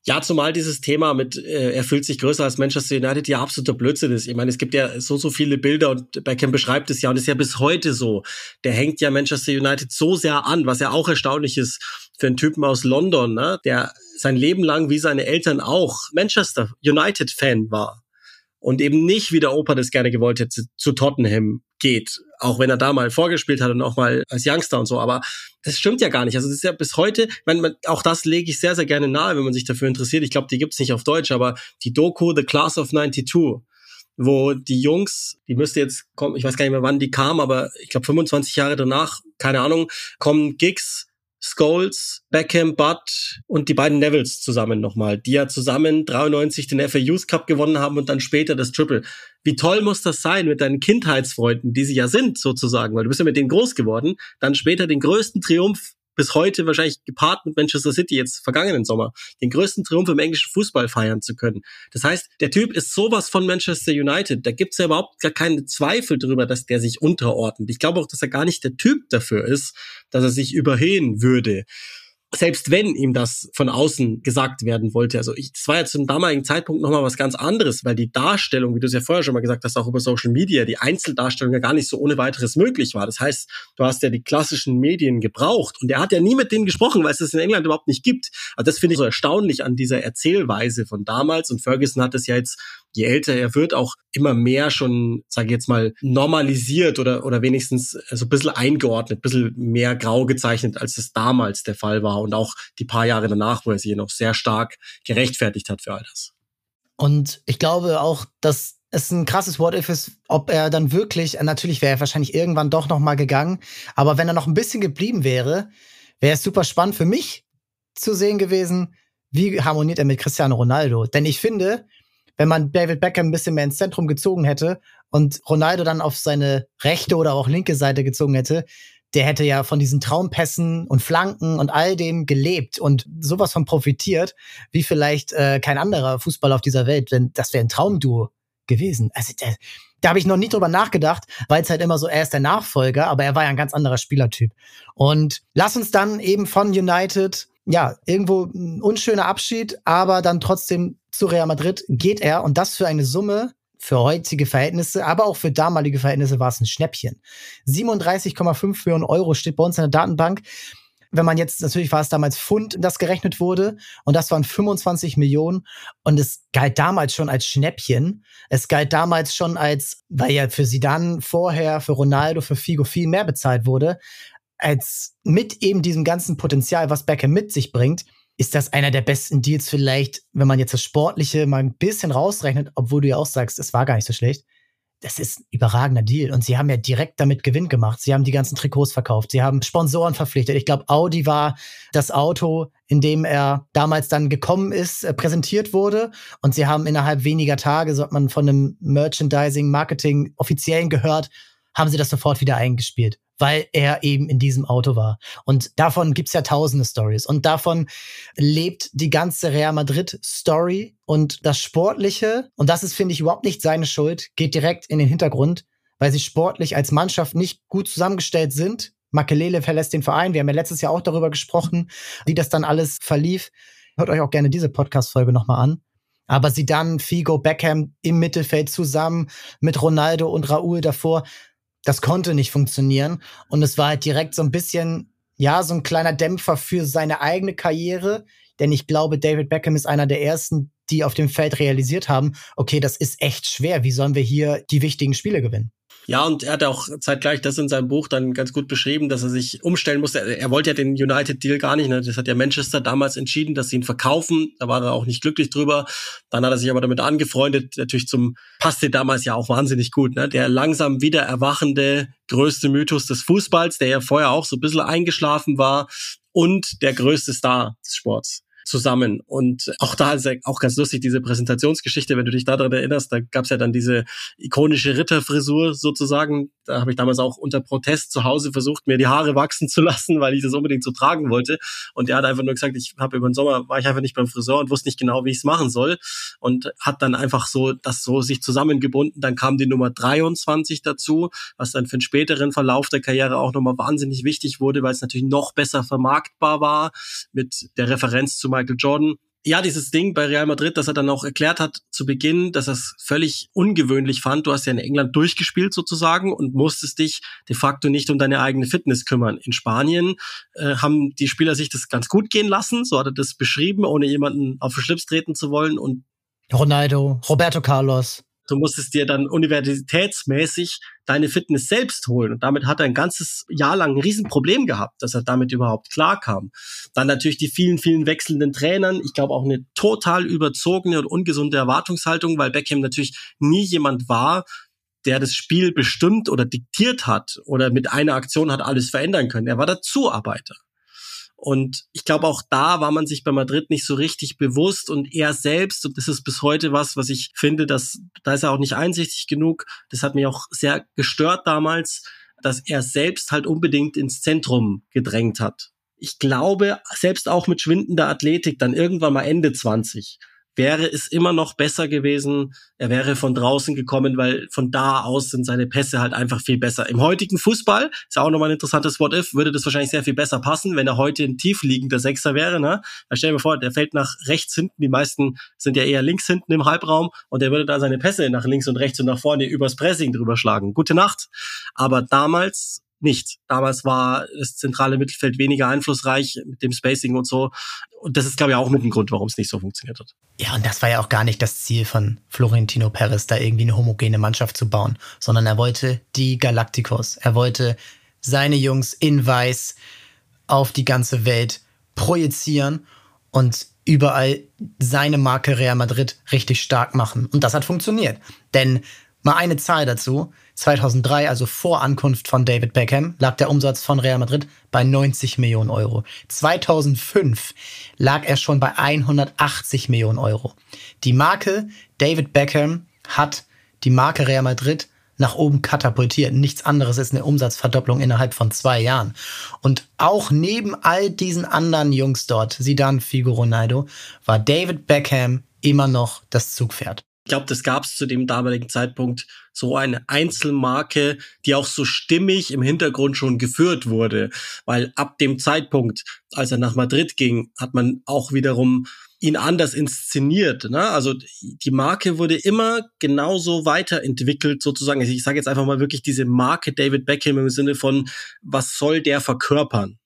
Ja, zumal dieses Thema mit er fühlt sich größer als Manchester United ja absoluter Blödsinn ist. Ich meine, es gibt ja so viele Bilder und Beckham beschreibt es ja und ist ja bis heute so. Der hängt ja Manchester United so sehr an, was ja auch erstaunlich ist für einen Typen aus London, ne, der sein Leben lang wie seine Eltern auch Manchester United Fan war. und eben nicht, wie der Opa das gerne gewollt hätte, zu Tottenham geht. Auch wenn er da mal vorgespielt hat und auch mal als Youngster und so. Aber das stimmt ja gar nicht. Also das ist ja bis heute, auch das lege ich sehr, sehr gerne nahe, wenn man sich dafür interessiert. Ich glaube, die gibt's nicht auf Deutsch, aber die Doku The Class of 92, wo die Jungs, die müsste jetzt kommen, ich weiß gar nicht mehr, wann die kamen, aber ich glaube 25 Jahre danach, keine Ahnung, kommen Giggs, Scholes, Beckham, Butt und die beiden Nevilles zusammen nochmal, die ja zusammen 93 den FA Youth Cup gewonnen haben und dann später das Triple. Wie toll muss das sein mit deinen Kindheitsfreunden, die sie ja sind sozusagen, weil du bist ja mit denen groß geworden, dann später den größten Triumph bis heute wahrscheinlich gepaart mit Manchester City jetzt vergangenen Sommer, den größten Triumph im englischen Fußball feiern zu können. Das heißt, der Typ ist sowas von Manchester United. Da gibt's ja überhaupt gar keinen Zweifel darüber, dass der sich unterordnet. Ich glaube auch, dass er gar nicht der Typ dafür ist, dass er sich überhöhen würde. Selbst wenn ihm das von außen gesagt werden wollte. Also das war ja zum damaligen Zeitpunkt nochmal was ganz anderes, weil die Darstellung, wie du es ja vorher schon mal gesagt hast, auch über Social Media, die Einzeldarstellung ja gar nicht so ohne weiteres möglich war. Das heißt, du hast ja die klassischen Medien gebraucht und er hat ja nie mit denen gesprochen, weil es das in England überhaupt nicht gibt. Also das finde ich so erstaunlich an dieser Erzählweise von damals, und Ferguson hat es ja jetzt, je älter er wird, auch immer mehr schon, sage ich jetzt mal, normalisiert oder wenigstens so ein bisschen eingeordnet, ein bisschen mehr grau gezeichnet, als es damals der Fall war und auch die paar Jahre danach, wo er sich noch sehr stark gerechtfertigt hat für all das. Und ich glaube auch, dass es ein krasses What-If ist, ob er dann wirklich, natürlich wäre er wahrscheinlich irgendwann doch nochmal gegangen, aber wenn er noch ein bisschen geblieben wäre, wäre es super spannend für mich zu sehen gewesen, wie harmoniert er mit Cristiano Ronaldo. Denn ich finde, wenn man David Beckham ein bisschen mehr ins Zentrum gezogen hätte und Ronaldo dann auf seine rechte oder auch linke Seite gezogen hätte, der hätte ja von diesen Traumpässen und Flanken und all dem gelebt und sowas von profitiert, wie vielleicht kein anderer Fußballer auf dieser Welt. Denn das wäre ein Traumduo gewesen. Also da habe ich noch nie drüber nachgedacht, weil es halt immer so, er ist der Nachfolger, aber er war ja ein ganz anderer Spielertyp. Und lass uns dann eben von United, ja, irgendwo ein unschöner Abschied, aber dann trotzdem zu Real Madrid geht er, und das für eine Summe, für heutige Verhältnisse, aber auch für damalige Verhältnisse war es ein Schnäppchen. 37,5 Millionen Euro steht bei uns in der Datenbank. Wenn man jetzt, natürlich war es damals Pfund, das gerechnet wurde, und das waren 25 Millionen und es galt damals schon als Schnäppchen. Es galt damals schon als, weil ja für Zidane vorher, für Ronaldo, für Figo viel mehr bezahlt wurde, als mit eben diesem ganzen Potenzial, was Beckham mit sich bringt, ist das einer der besten Deals vielleicht, wenn man jetzt das Sportliche mal ein bisschen rausrechnet, obwohl du ja auch sagst, es war gar nicht so schlecht. Das ist ein überragender Deal. Und sie haben ja direkt damit Gewinn gemacht. Sie haben die ganzen Trikots verkauft. Sie haben Sponsoren verpflichtet. Ich glaube, Audi war das Auto, in dem er damals dann gekommen ist, präsentiert wurde. Und sie haben innerhalb weniger Tage, so hat man von einem Merchandising-Marketing-Offiziellen gehört, haben sie das sofort wieder eingespielt, weil er eben in diesem Auto war. Und davon gibt's ja tausende Stories. Und davon lebt die ganze Real Madrid-Story. Und das Sportliche, und das ist, finde ich, überhaupt nicht seine Schuld, geht direkt in den Hintergrund, weil sie sportlich als Mannschaft nicht gut zusammengestellt sind. Makelele verlässt den Verein. Wir haben ja letztes Jahr auch darüber gesprochen, wie das dann alles verlief. Hört euch auch gerne diese Podcast-Folge nochmal an. Aber Zidane, Figo, Beckham im Mittelfeld zusammen mit Ronaldo und Raúl davor, das konnte nicht funktionieren, und es war halt direkt so ein bisschen, ja, so ein kleiner Dämpfer für seine eigene Karriere, denn ich glaube, David Beckham ist einer der ersten, die auf dem Feld realisiert haben, okay, das ist echt schwer, wie sollen wir hier die wichtigen Spiele gewinnen? Ja, und er hat auch zeitgleich das in seinem Buch dann ganz gut beschrieben, dass er sich umstellen musste. Er wollte ja den United-Deal gar nicht, ne? Das hat ja Manchester damals entschieden, dass sie ihn verkaufen. Da war er auch nicht glücklich drüber. Dann hat er sich aber damit angefreundet. Natürlich passte damals ja auch wahnsinnig gut, ne? Der langsam wieder erwachende, größte Mythos des Fußballs, der ja vorher auch so ein bisschen eingeschlafen war, und der größte Star des Sports zusammen. Und auch da ist ja auch ganz lustig, diese Präsentationsgeschichte, wenn du dich daran erinnerst, da gab es ja dann diese ikonische Ritterfrisur sozusagen. Da habe ich damals auch unter Protest zu Hause versucht, mir die Haare wachsen zu lassen, weil ich das unbedingt so tragen wollte. Und er hat einfach nur gesagt, war ich einfach nicht beim Friseur und wusste nicht genau, wie ich es machen soll. Und hat dann einfach so sich zusammengebunden. Dann kam die Nummer 23 dazu, was dann für den späteren Verlauf der Karriere auch nochmal wahnsinnig wichtig wurde, weil es natürlich noch besser vermarktbar war mit der Referenz zu Michael Jordan. Ja, dieses Ding bei Real Madrid, das er dann auch erklärt hat zu Beginn, dass er es völlig ungewöhnlich fand. Du hast ja in England durchgespielt sozusagen und musstest dich de facto nicht um deine eigene Fitness kümmern. In Spanien haben die Spieler sich das ganz gut gehen lassen, so hat er das beschrieben, ohne jemanden auf den Schlips treten zu wollen. Und Ronaldo, Roberto Carlos. Du musstest dir dann universitätsmäßig deine Fitness selbst holen. Und damit hat er ein ganzes Jahr lang ein Riesenproblem gehabt, dass er damit überhaupt klarkam. Dann natürlich die vielen, vielen wechselnden Trainern. Ich glaube auch eine total überzogene und ungesunde Erwartungshaltung, weil Beckham natürlich nie jemand war, der das Spiel bestimmt oder diktiert hat oder mit einer Aktion hat alles verändern können. Er war der Zuarbeiter. Und ich glaube, auch da war man sich bei Madrid nicht so richtig bewusst und er selbst, und das ist bis heute was ich finde, da ist er auch nicht einsichtig genug, das hat mich auch sehr gestört damals, dass er selbst halt unbedingt ins Zentrum gedrängt hat. Ich glaube, selbst auch mit schwindender Athletik, dann irgendwann mal Ende 20, wäre es immer noch besser gewesen, er wäre von draußen gekommen, weil von da aus sind seine Pässe halt einfach viel besser. Im heutigen Fußball, ist ja auch nochmal ein interessantes What-If, würde das wahrscheinlich sehr viel besser passen, wenn er heute ein tiefliegender Sechser wäre, ne? Stell dir vor, der fällt nach rechts hinten, die meisten sind ja eher links hinten im Halbraum und er würde da seine Pässe nach links und rechts und nach vorne übers Pressing drüber schlagen. Gute Nacht. Aber damals nicht. Damals war das zentrale Mittelfeld weniger einflussreich mit dem Spacing und so. Und das ist, glaube ich, auch mit dem Grund, warum es nicht so funktioniert hat. Ja, und das war ja auch gar nicht das Ziel von Florentino Perez, da irgendwie eine homogene Mannschaft zu bauen, sondern er wollte die Galacticos. Er wollte seine Jungs in Weiß auf die ganze Welt projizieren und überall seine Marke Real Madrid richtig stark machen. Und das hat funktioniert. Denn mal eine Zahl dazu. 2003, also vor Ankunft von David Beckham, lag der Umsatz von Real Madrid bei 90 Millionen Euro. 2005 lag er schon bei 180 Millionen Euro. Die Marke David Beckham hat die Marke Real Madrid nach oben katapultiert. Nichts anderes ist eine Umsatzverdopplung innerhalb von 2 Jahren. Und auch neben all diesen anderen Jungs dort, Zidane, Figo, Ronaldo, war David Beckham immer noch das Zugpferd. Ich glaube, das gab es zu dem damaligen Zeitpunkt, so eine Einzelmarke, die auch so stimmig im Hintergrund schon geführt wurde. Weil ab dem Zeitpunkt, als er nach Madrid ging, hat man auch wiederum ihn anders inszeniert, ne? Also die Marke wurde immer genauso weiterentwickelt sozusagen. Ich sage jetzt einfach mal wirklich diese Marke David Beckham im Sinne von, was soll der verkörpern?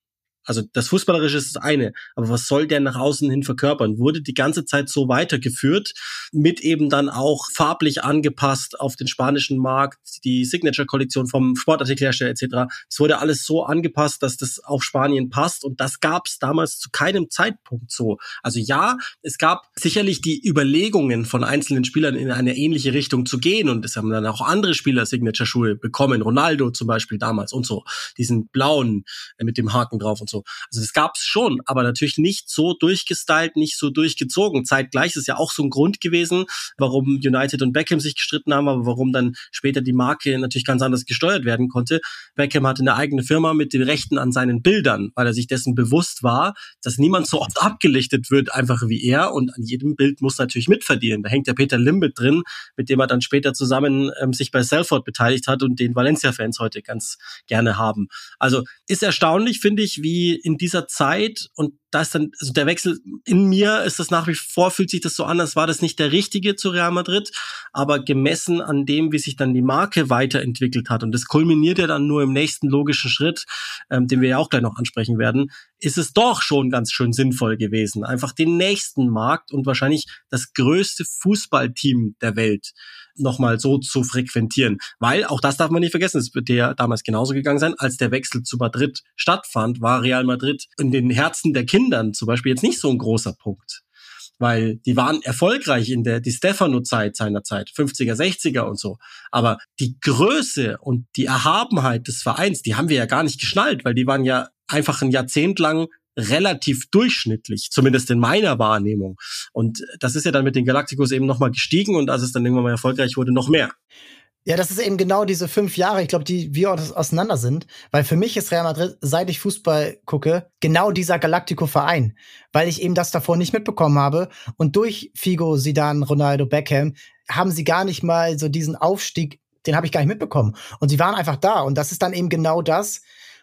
Also das Fußballerische ist das eine, aber was soll der nach außen hin verkörpern? Wurde die ganze Zeit so weitergeführt, mit eben dann auch farblich angepasst auf den spanischen Markt, die Signature-Kollektion vom Sportartikelhersteller etc. Es wurde alles so angepasst, dass das auf Spanien passt und das gab es damals zu keinem Zeitpunkt so. Also ja, es gab sicherlich die Überlegungen von einzelnen Spielern in eine ähnliche Richtung zu gehen und es haben dann auch andere Spieler Signature-Schuhe bekommen, Ronaldo zum Beispiel damals und so, diesen blauen mit dem Haken drauf und so. Also das gab es schon, aber natürlich nicht so durchgestylt, nicht so durchgezogen. Zeitgleich ist ja auch so ein Grund gewesen, warum United und Beckham sich gestritten haben, aber warum dann später die Marke natürlich ganz anders gesteuert werden konnte. Beckham hatte eine eigene Firma mit den Rechten an seinen Bildern, weil er sich dessen bewusst war, dass niemand so oft abgelichtet wird, einfach wie er. Und an jedem Bild muss natürlich mitverdienen. Da hängt der Peter Lim mit drin, mit dem er dann später zusammen sich bei Salford beteiligt hat und den Valencia-Fans heute ganz gerne haben. Also ist erstaunlich, finde ich, wie in dieser Zeit, und da ist dann, also der Wechsel in mir ist das nach wie vor, fühlt sich das so an, als war das nicht der richtige zu Real Madrid, aber gemessen an dem, wie sich dann die Marke weiterentwickelt hat, und das kulminiert ja dann nur im nächsten logischen Schritt, den wir ja auch gleich noch ansprechen werden, ist es doch schon ganz schön sinnvoll gewesen, einfach den nächsten Markt und wahrscheinlich das größte Fußballteam der Welt nochmal so zu frequentieren. Weil, auch das darf man nicht vergessen, es wird ja damals genauso gegangen sein, als der Wechsel zu Madrid stattfand, war Real Madrid in den Herzen der Kindern zum Beispiel jetzt nicht so ein großer Punkt. Weil die waren erfolgreich in der Di Stefano-Zeit seinerzeit, 50er, 60er und so. Aber die Größe und die Erhabenheit des Vereins, die haben wir ja gar nicht geschnallt, weil die waren ja einfach ein Jahrzehnt lang relativ durchschnittlich, zumindest in meiner Wahrnehmung. Und das ist ja dann mit den Galacticos eben nochmal gestiegen und als es dann irgendwann mal erfolgreich wurde, noch mehr. Ja, das ist eben genau diese 5 Jahre, ich glaube, die wir auseinander sind, weil für mich ist Real Madrid, seit ich Fußball gucke, genau dieser Galactico-Verein, weil ich eben das davor nicht mitbekommen habe und durch Figo, Zidane, Ronaldo, Beckham haben sie gar nicht mal so diesen Aufstieg, den habe ich gar nicht mitbekommen und sie waren einfach da und das ist dann eben genau das,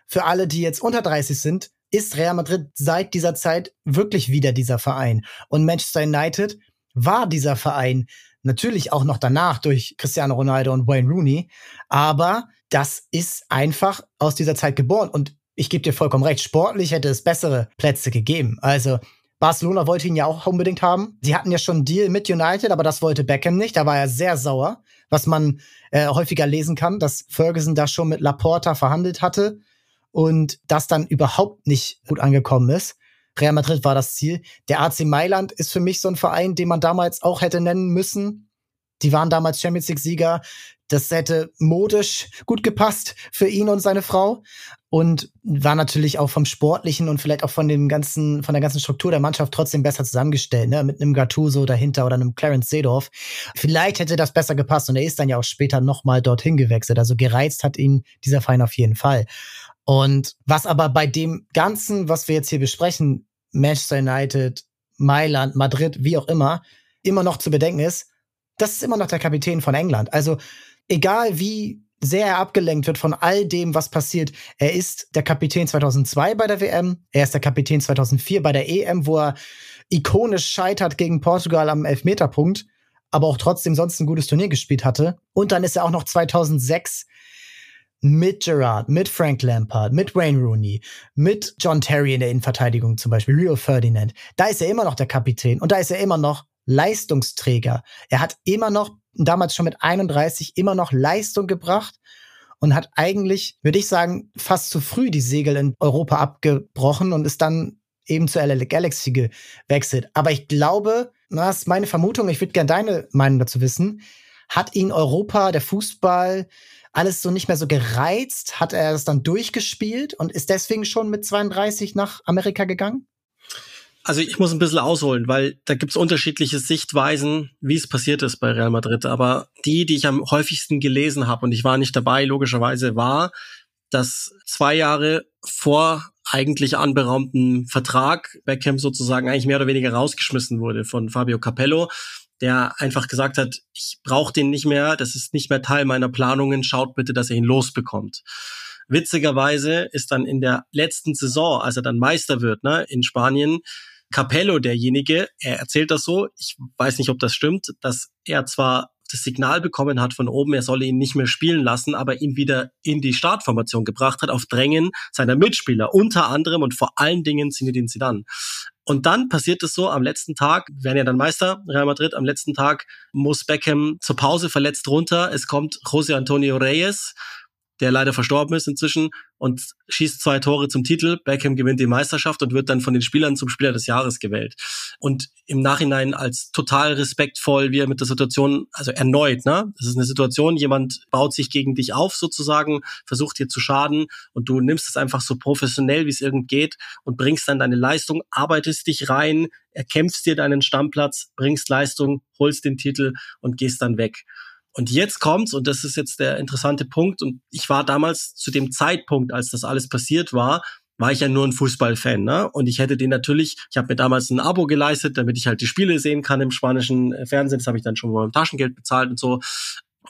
für alle, die jetzt unter 30 sind, ist Real Madrid seit dieser Zeit wirklich wieder dieser Verein. Und Manchester United war dieser Verein natürlich auch noch danach durch Cristiano Ronaldo und Wayne Rooney. Aber das ist einfach aus dieser Zeit geboren. Und ich gebe dir vollkommen recht, sportlich hätte es bessere Plätze gegeben. Also Barcelona wollte ihn ja auch unbedingt haben. Sie hatten ja schon einen Deal mit United, aber das wollte Beckham nicht. Da war er sehr sauer, was man häufiger lesen kann, dass Ferguson da schon mit Laporta verhandelt hatte und das dann überhaupt nicht gut angekommen ist. Real Madrid war das Ziel. Der AC Mailand ist für mich so ein Verein, den man damals auch hätte nennen müssen. Die waren damals Champions League-Sieger. Das hätte modisch gut gepasst für ihn und seine Frau. Und war natürlich auch vom Sportlichen und vielleicht auch von der ganzen Struktur der Mannschaft trotzdem besser zusammengestellt, ne? Mit einem Gattuso dahinter oder einem Clarence Seedorf. Vielleicht hätte das besser gepasst und er ist dann ja auch später nochmal dorthin gewechselt. Also gereizt hat ihn dieser Verein auf jeden Fall. Und was aber bei dem Ganzen, was wir jetzt hier besprechen, Manchester United, Mailand, Madrid, wie auch immer, immer noch zu bedenken ist, das ist immer noch der Kapitän von England. Also egal wie sehr er abgelenkt wird von all dem, was passiert. Er ist der Kapitän 2002 bei der WM, er ist der Kapitän 2004 bei der EM, wo er ikonisch scheitert gegen Portugal am Elfmeterpunkt, aber auch trotzdem sonst ein gutes Turnier gespielt hatte. Und dann ist er auch noch 2006 mit Gerrard, mit Frank Lampard, mit Wayne Rooney, mit John Terry in der Innenverteidigung zum Beispiel, Rio Ferdinand. Da ist er immer noch der Kapitän und da ist er immer noch Leistungsträger. Er hat immer noch, damals schon mit 31, immer noch Leistung gebracht und hat eigentlich, würde ich sagen, fast zu früh die Segel in Europa abgebrochen und ist dann eben zur LA Galaxy gewechselt. Aber ich glaube, das ist meine Vermutung, ich würde gerne deine Meinung dazu wissen, hat ihn Europa, der Fußball, alles so nicht mehr so gereizt? Hat er das dann durchgespielt und ist deswegen schon mit 32 nach Amerika gegangen? Also ich muss ein bisschen ausholen, weil da gibt's unterschiedliche Sichtweisen, wie es passiert ist bei Real Madrid. Aber die ich am häufigsten gelesen habe, und ich war nicht dabei, logischerweise, war, dass 2 Jahre vor eigentlich anberaumten Vertrag Beckham sozusagen eigentlich mehr oder weniger rausgeschmissen wurde von Fabio Capello, der einfach gesagt hat, ich brauche den nicht mehr, das ist nicht mehr Teil meiner Planungen, schaut bitte, dass ihr ihn losbekommt. Witzigerweise ist dann in der letzten Saison, als er dann Meister wird, ne, in Spanien, Capello derjenige, er erzählt das so, ich weiß nicht, ob das stimmt, dass er zwar das Signal bekommen hat von oben, er solle ihn nicht mehr spielen lassen, aber ihn wieder in die Startformation gebracht hat, auf Drängen seiner Mitspieler, unter anderem und vor allen Dingen Zinedine Zidane. Und dann passiert es so, am letzten Tag, wir werden ja dann Meister, Real Madrid, am letzten Tag muss Beckham zur Pause verletzt runter, es kommt José Antonio Reyes, der leider verstorben ist inzwischen, und schießt 2 Tore zum Titel. Beckham gewinnt die Meisterschaft und wird dann von den Spielern zum Spieler des Jahres gewählt. Und im Nachhinein als total respektvoll, wie er mit der Situation, also erneut, ne? Das ist eine Situation, jemand baut sich gegen dich auf sozusagen, versucht dir zu schaden und du nimmst es einfach so professionell, wie es irgend geht und bringst dann deine Leistung, arbeitest dich rein, erkämpfst dir deinen Stammplatz, bringst Leistung, holst den Titel und gehst dann weg. Und jetzt kommt's, und das ist jetzt der interessante Punkt, und ich war damals zu dem Zeitpunkt, als das alles passiert war ich ja nur ein Fußballfan, ne? Und ich hätte den natürlich, ich habe mir damals ein Abo geleistet, damit ich halt die Spiele sehen kann im spanischen Fernsehen, das habe ich dann schon mal mit Taschengeld bezahlt und so.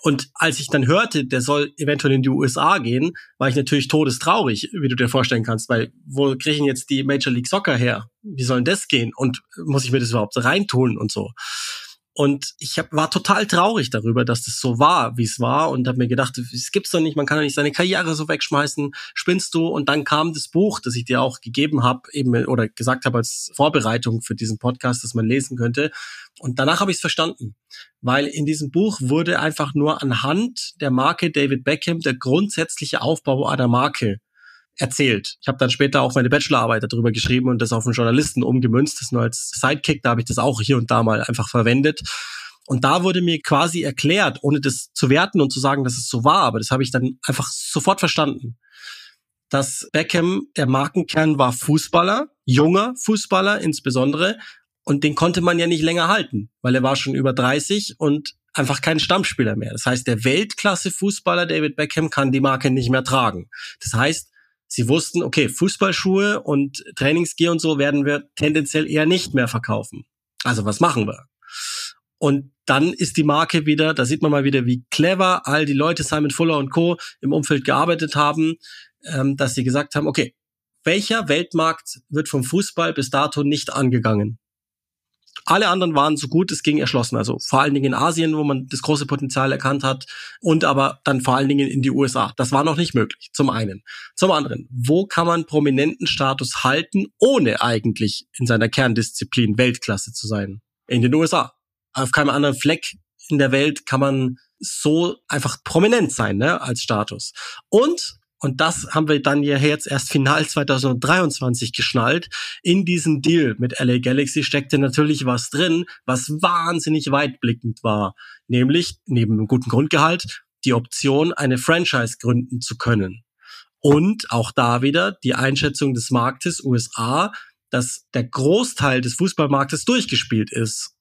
Und als ich dann hörte, der soll eventuell in die USA gehen, war ich natürlich todestraurig, wie du dir vorstellen kannst, weil wo kriegen jetzt die Major League Soccer her? Wie soll denn das gehen? Und muss ich mir das überhaupt reintun und so? Und ich war total traurig darüber, dass das so war, wie es war, und habe mir gedacht, das gibt's doch nicht, man kann doch nicht seine Karriere so wegschmeißen, spinnst du? Und dann kam das Buch, das ich dir auch gegeben habe, eben oder gesagt habe als Vorbereitung für diesen Podcast, dass man lesen könnte. Und danach habe ich es verstanden, weil in diesem Buch wurde einfach nur anhand der Marke David Beckham der grundsätzliche Aufbau einer Marke erzählt. Ich habe dann später auch meine Bachelorarbeit darüber geschrieben und das auf einen Journalisten umgemünzt. Das nur als Sidekick, da habe ich das auch hier und da mal einfach verwendet. Und da wurde mir quasi erklärt, ohne das zu werten und zu sagen, dass es so war, aber das habe ich dann einfach sofort verstanden, dass Beckham, der Markenkern war Fußballer, junger Fußballer insbesondere, und den konnte man ja nicht länger halten, weil er war schon über 30 und einfach kein Stammspieler mehr. Das heißt, der Weltklasse-Fußballer David Beckham kann die Marke nicht mehr tragen. Das heißt, sie wussten, okay, Fußballschuhe und Trainingsgear und so werden wir tendenziell eher nicht mehr verkaufen. Also was machen wir? Und dann ist die Marke wieder, da sieht man mal wieder, wie clever all die Leute, Simon Fuller und Co. im Umfeld gearbeitet haben, dass sie gesagt haben, okay, welcher Weltmarkt wird vom Fußball bis dato nicht angegangen? Alle anderen waren so gut, es ging erschlossen. Also vor allen Dingen in Asien, wo man das große Potenzial erkannt hat und aber dann vor allen Dingen in die USA. Das war noch nicht möglich, zum einen. Zum anderen, wo kann man prominenten Status halten, ohne eigentlich in seiner Kerndisziplin Weltklasse zu sein? In den USA. Auf keinem anderen Fleck in der Welt kann man so einfach prominent sein, ne, als Status. Und das haben wir dann ja jetzt erst final 2023 geschnallt. In diesem Deal mit LA Galaxy steckte natürlich was drin, was wahnsinnig weitblickend war. Nämlich, neben einem guten Grundgehalt, die Option, eine Franchise gründen zu können. Und auch da wieder die Einschätzung des Marktes USA, dass der Großteil des Fußballmarktes durchgespielt ist.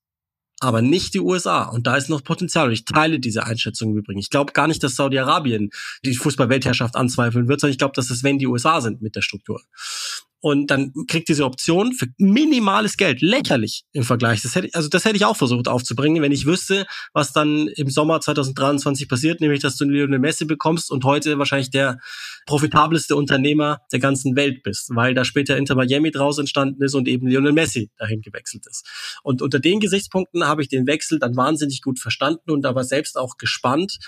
Aber nicht die USA. Und da ist noch Potenzial. Und ich teile diese Einschätzung im Übrigen. Ich glaube gar nicht, dass Saudi-Arabien die Fußball-Weltherrschaft anzweifeln wird, sondern ich glaube, dass es, wenn die USA sind mit der Struktur. Und dann kriegt diese Option für minimales Geld, lächerlich im Vergleich. Das hätte ich auch versucht aufzubringen, wenn ich wüsste, was dann im Sommer 2023 passiert, nämlich, dass du Lionel Messi bekommst und heute wahrscheinlich der profitabelste Unternehmer der ganzen Welt bist, weil da später Inter Miami draus entstanden ist und eben Lionel Messi dahin gewechselt ist. Und unter den Gesichtspunkten habe ich den Wechsel dann wahnsinnig gut verstanden und aber selbst auch gespannt,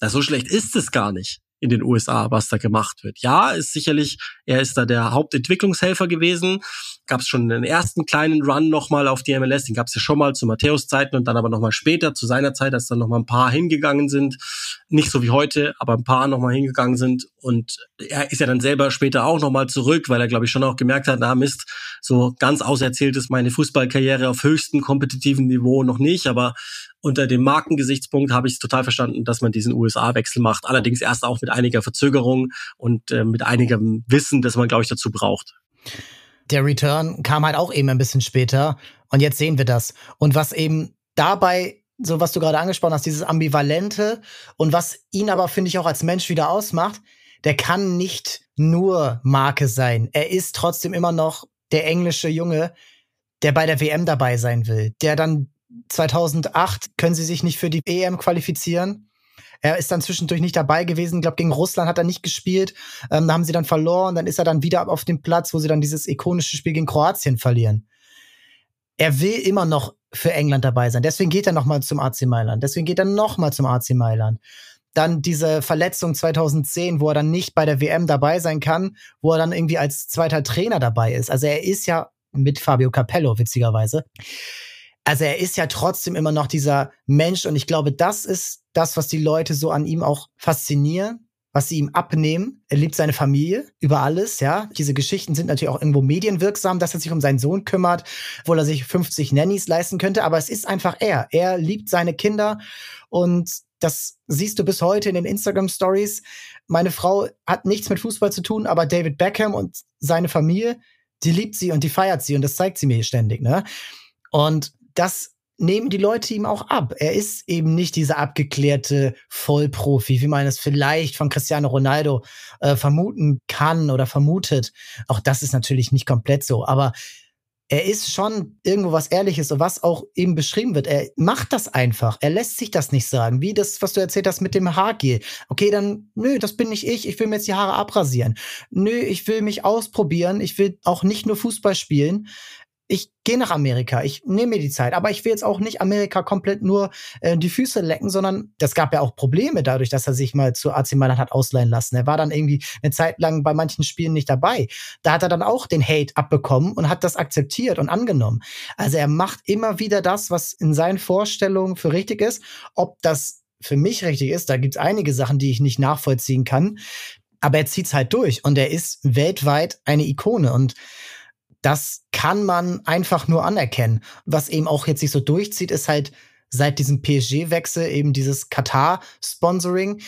na, so schlecht ist es gar nicht. In den USA, was da gemacht wird. Ja, ist sicherlich, er ist da der Hauptentwicklungshelfer gewesen. Gab es schon einen ersten kleinen Run nochmal auf die MLS, den gab es ja schon mal zu Matthäus Zeiten und dann aber nochmal später, zu seiner Zeit, als dann nochmal ein paar hingegangen sind. Nicht so wie heute, aber ein paar nochmal hingegangen sind. Und er ist ja dann selber später auch nochmal zurück, weil er, glaube ich, schon auch gemerkt hat, na Mist, so ganz auserzählt ist meine Fußballkarriere auf höchstem kompetitiven Niveau noch nicht, aber unter dem Markengesichtspunkt habe ich es total verstanden, dass man diesen USA-Wechsel macht, allerdings erst auch mit einiger Verzögerung und mit einigem Wissen, das man, glaube ich, dazu braucht. Der Return kam halt auch eben ein bisschen später und jetzt sehen wir das. Und was eben dabei, so was du gerade angesprochen hast, dieses Ambivalente und was ihn aber, finde ich, auch als Mensch wieder ausmacht, der kann nicht nur Marke sein. Er ist trotzdem immer noch der englische Junge, der bei der WM dabei sein will, der dann 2008 können sie sich nicht für die EM qualifizieren. Er ist dann zwischendurch nicht dabei gewesen. Ich glaube, gegen Russland hat er nicht gespielt. Da haben sie dann verloren. Dann ist er dann wieder auf dem Platz, wo sie dann dieses ikonische Spiel gegen Kroatien verlieren. Er will immer noch für England dabei sein. Deswegen geht er nochmal zum AC Mailand. Dann diese Verletzung 2010, wo er dann nicht bei der WM dabei sein kann, wo er dann irgendwie als zweiter Trainer dabei ist. Also er ist ja mit Fabio Capello, witzigerweise. Also er ist ja trotzdem immer noch dieser Mensch und ich glaube, das ist das, was die Leute so an ihm auch faszinieren, was sie ihm abnehmen. Er liebt seine Familie über alles, ja. Diese Geschichten sind natürlich auch irgendwo medienwirksam, dass er sich um seinen Sohn kümmert, obwohl er sich 50 Nannies leisten könnte, aber es ist einfach er. Er liebt seine Kinder und das siehst du bis heute in den Instagram-Stories. Meine Frau hat nichts mit Fußball zu tun, aber David Beckham und seine Familie, die liebt sie und die feiert sie und das zeigt sie mir ständig, ne? Und das nehmen die Leute ihm auch ab. Er ist eben nicht dieser abgeklärte Vollprofi, wie man es vielleicht von Cristiano Ronaldo vermuten kann oder vermutet. Auch das ist natürlich nicht komplett so, aber er ist schon irgendwo was Ehrliches und was auch eben beschrieben wird. Er macht das einfach. Er lässt sich das nicht sagen. Wie das, was du erzählt hast mit dem Haargel. Okay, dann, nö, das bin nicht ich. Ich will mir jetzt die Haare abrasieren. Nö, ich will mich ausprobieren. Ich will auch nicht nur Fußball spielen. Ich gehe nach Amerika, ich nehme mir die Zeit, aber ich will jetzt auch nicht Amerika komplett nur die Füße lecken, sondern das gab ja auch Probleme dadurch, dass er sich mal zu AC Milan hat ausleihen lassen. Er war dann irgendwie eine Zeit lang bei manchen Spielen nicht dabei. Da hat er dann auch den Hate abbekommen und hat das akzeptiert und angenommen. Also er macht immer wieder das, was in seinen Vorstellungen für richtig ist. Ob das für mich richtig ist, da gibt's einige Sachen, die ich nicht nachvollziehen kann, aber er zieht's halt durch und er ist weltweit eine Ikone und das kann man einfach nur anerkennen. Was eben auch jetzt sich so durchzieht, ist halt seit diesem PSG-Wechsel eben dieses Katar-Sponsoring,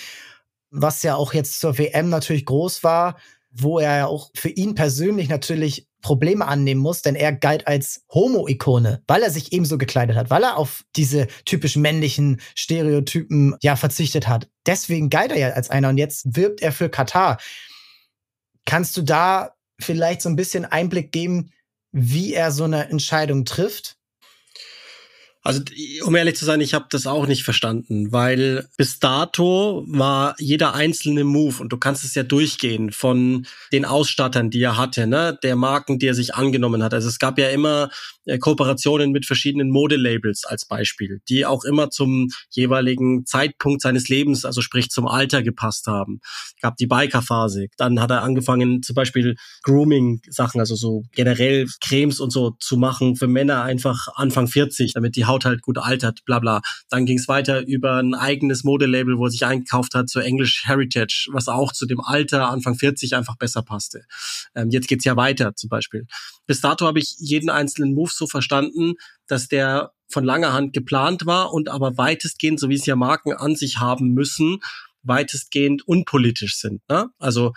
was ja auch jetzt zur WM natürlich groß war, wo er ja auch für ihn persönlich natürlich Probleme annehmen muss, denn er galt als Homo-Ikone, weil er sich eben so gekleidet hat, weil er auf diese typisch männlichen Stereotypen ja verzichtet hat. Deswegen galt er ja als einer und jetzt wirbt er für Katar. Kannst du da vielleicht so ein bisschen Einblick geben, wie er so eine Entscheidung trifft? Also, um ehrlich zu sein, ich habe das auch nicht verstanden, weil bis dato war jeder einzelne Move, und du kannst es ja durchgehen, von den Ausstattern, die er hatte, ne, der Marken, die er sich angenommen hat. Also es gab ja immer Kooperationen mit verschiedenen Modelabels als Beispiel, die auch immer zum jeweiligen Zeitpunkt seines Lebens, also sprich zum Alter, gepasst haben. Es gab die Biker-Phase, dann hat er angefangen, zum Beispiel Grooming-Sachen, also so generell Cremes und so zu machen für Männer einfach Anfang 40, damit die Haut halt gut altert, bla bla. Dann ging es weiter über ein eigenes Modelabel, wo er sich eingekauft hat, so English Heritage, was auch zu dem Alter Anfang 40 einfach besser passte. Jetzt geht's ja weiter zum Beispiel. Bis dato habe ich jeden einzelnen Move so verstanden, dass der von langer Hand geplant war und aber weitestgehend, so wie es ja Marken an sich haben müssen, weitestgehend unpolitisch sind, ne? Also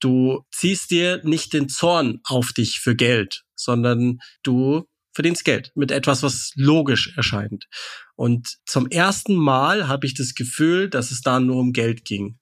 du ziehst dir nicht den Zorn auf dich für Geld, sondern du verdienst Geld mit etwas, was logisch erscheint. Und zum ersten Mal habe ich das Gefühl, dass es da nur um Geld ging.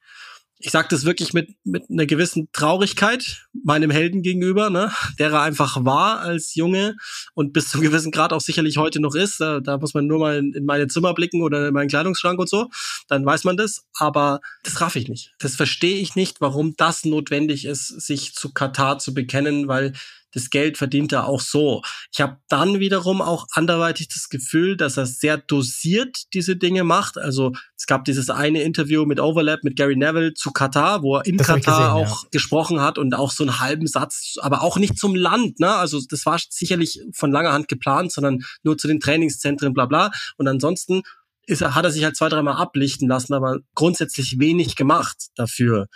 Ich sage das wirklich mit einer gewissen Traurigkeit meinem Helden gegenüber, ne, der er einfach war als Junge und bis zu einem gewissen Grad auch sicherlich heute noch ist. Da muss man nur mal in meine Zimmer blicken oder in meinen Kleidungsschrank und so, dann weiß man das. Aber das raff ich nicht. Das verstehe ich nicht, warum das notwendig ist, sich zu Katar zu bekennen, weil das Geld verdient er auch so. Ich habe dann wiederum auch anderweitig das Gefühl, dass er sehr dosiert diese Dinge macht. Also es gab dieses eine Interview mit Overlap mit Gary Neville zu Katar, wo er in Katar auch gesprochen hat und auch so einen halben Satz, aber auch nicht zum Land, ne? Also das war sicherlich von langer Hand geplant, sondern nur zu den Trainingszentren, bla bla. Und ansonsten hat er sich halt 2-3 Mal ablichten lassen, aber grundsätzlich wenig gemacht dafür.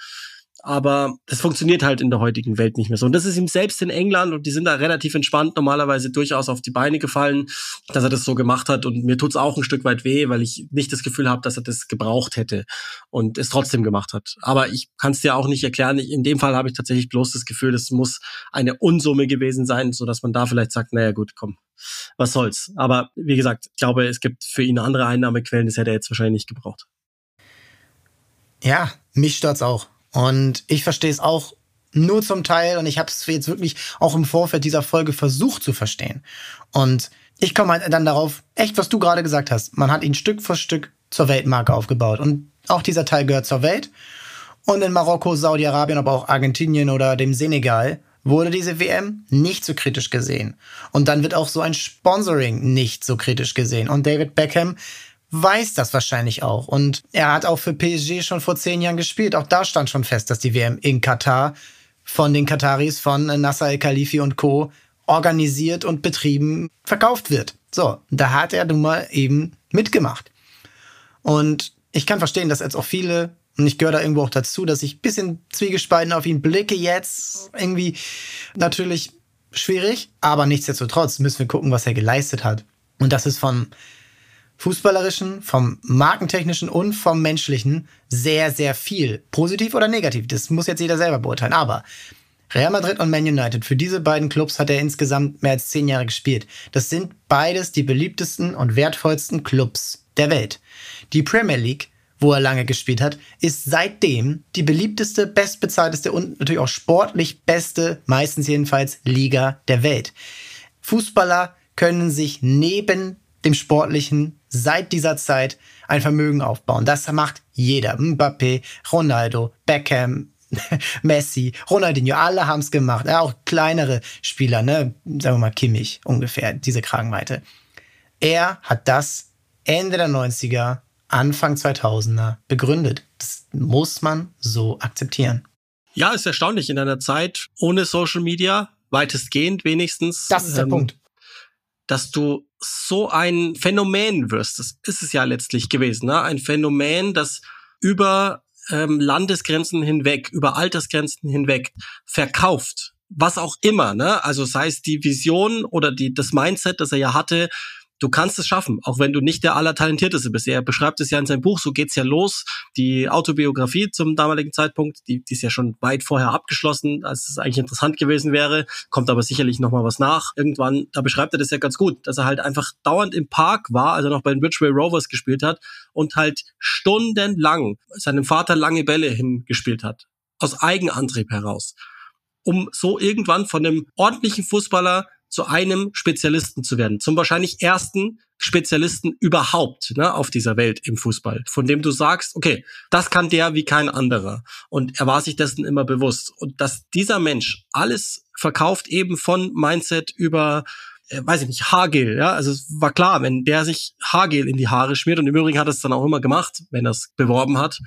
Aber das funktioniert halt in der heutigen Welt nicht mehr so. Und das ist ihm selbst in England, und die sind da relativ entspannt normalerweise durchaus auf die Beine gefallen, dass er das so gemacht hat. Und mir tut's auch ein Stück weit weh, weil ich nicht das Gefühl habe, dass er das gebraucht hätte und es trotzdem gemacht hat. Aber ich kann es dir auch nicht erklären. In dem Fall habe ich tatsächlich bloß das Gefühl, das muss eine Unsumme gewesen sein, sodass man da vielleicht sagt, naja gut, komm, was soll's. Aber wie gesagt, ich glaube, es gibt für ihn andere Einnahmequellen, das hätte er jetzt wahrscheinlich nicht gebraucht. Ja, mich stört's auch. Und ich verstehe es auch nur zum Teil, und ich habe es jetzt wirklich auch im Vorfeld dieser Folge versucht zu verstehen. Und ich komme halt dann darauf, echt, was du gerade gesagt hast. Man hat ihn Stück für Stück zur Weltmarke aufgebaut. Und auch dieser Teil gehört zur Welt. Und in Marokko, Saudi-Arabien, aber auch Argentinien oder dem Senegal wurde diese WM nicht so kritisch gesehen. Und dann wird auch so ein Sponsoring nicht so kritisch gesehen. Und David Beckham weiß das wahrscheinlich auch. Und er hat auch für PSG schon vor 10 Jahren gespielt. Auch da stand schon fest, dass die WM in Katar von den Kataris, von Nasser Al-Khalifi und Co. organisiert und betrieben verkauft wird. So, da hat er nun mal eben mitgemacht. Und ich kann verstehen, dass jetzt auch viele, und ich gehöre da irgendwo auch dazu, dass ich ein bisschen zwiegespalten auf ihn blicke jetzt. Irgendwie natürlich schwierig, aber nichtsdestotrotz müssen wir gucken, was er geleistet hat. Und das ist von Fußballerischen, vom Markentechnischen und vom Menschlichen sehr, sehr viel. Positiv oder negativ, das muss jetzt jeder selber beurteilen. Aber Real Madrid und Man United, für diese beiden Clubs hat er insgesamt mehr als 10 Jahre gespielt. Das sind beides die beliebtesten und wertvollsten Clubs der Welt. Die Premier League, wo er lange gespielt hat, ist seitdem die beliebteste, bestbezahlteste und natürlich auch sportlich beste, meistens jedenfalls, Liga der Welt. Fußballer können sich neben dem Sportlichen seit dieser Zeit ein Vermögen aufbauen. Das macht jeder. Mbappé, Ronaldo, Beckham, Messi, Ronaldinho, alle haben es gemacht. Ja, auch kleinere Spieler, ne? Sagen wir mal Kimmich ungefähr, diese Kragenweite. Er hat das Ende der 90er, Anfang 2000er begründet. Das muss man so akzeptieren. Ja, ist erstaunlich in einer Zeit ohne Social Media, weitestgehend wenigstens. Das ist der Punkt. Dass du so ein Phänomen wirst. Das ist es ja letztlich gewesen, ne? Ein Phänomen, das über Landesgrenzen hinweg, über Altersgrenzen hinweg verkauft. Was auch immer, ne? Also sei es die Vision oder das Mindset, das er ja hatte, du kannst es schaffen, auch wenn du nicht der Allertalentierteste bist. Er beschreibt es ja in seinem Buch, so geht's ja los. Die Autobiografie zum damaligen Zeitpunkt, die ist ja schon weit vorher abgeschlossen, als es eigentlich interessant gewesen wäre, kommt aber sicherlich nochmal was nach. Irgendwann, da beschreibt er das ja ganz gut, dass er halt einfach dauernd im Park war, als er noch bei den Ridgeway Rovers gespielt hat und halt stundenlang seinem Vater lange Bälle hingespielt hat, aus Eigenantrieb heraus, um so irgendwann von einem ordentlichen Fußballer zu einem Spezialisten zu werden, zum wahrscheinlich ersten Spezialisten überhaupt, ne, auf dieser Welt im Fußball, von dem du sagst, okay, das kann der wie kein anderer. Und er war sich dessen immer bewusst. Und dass dieser Mensch alles verkauft, eben von Mindset über, weiß ich nicht, Haargel, ja, also es war klar, wenn der sich Haargel in die Haare schmiert, und im Übrigen hat er es dann auch immer gemacht, wenn er es beworben hat,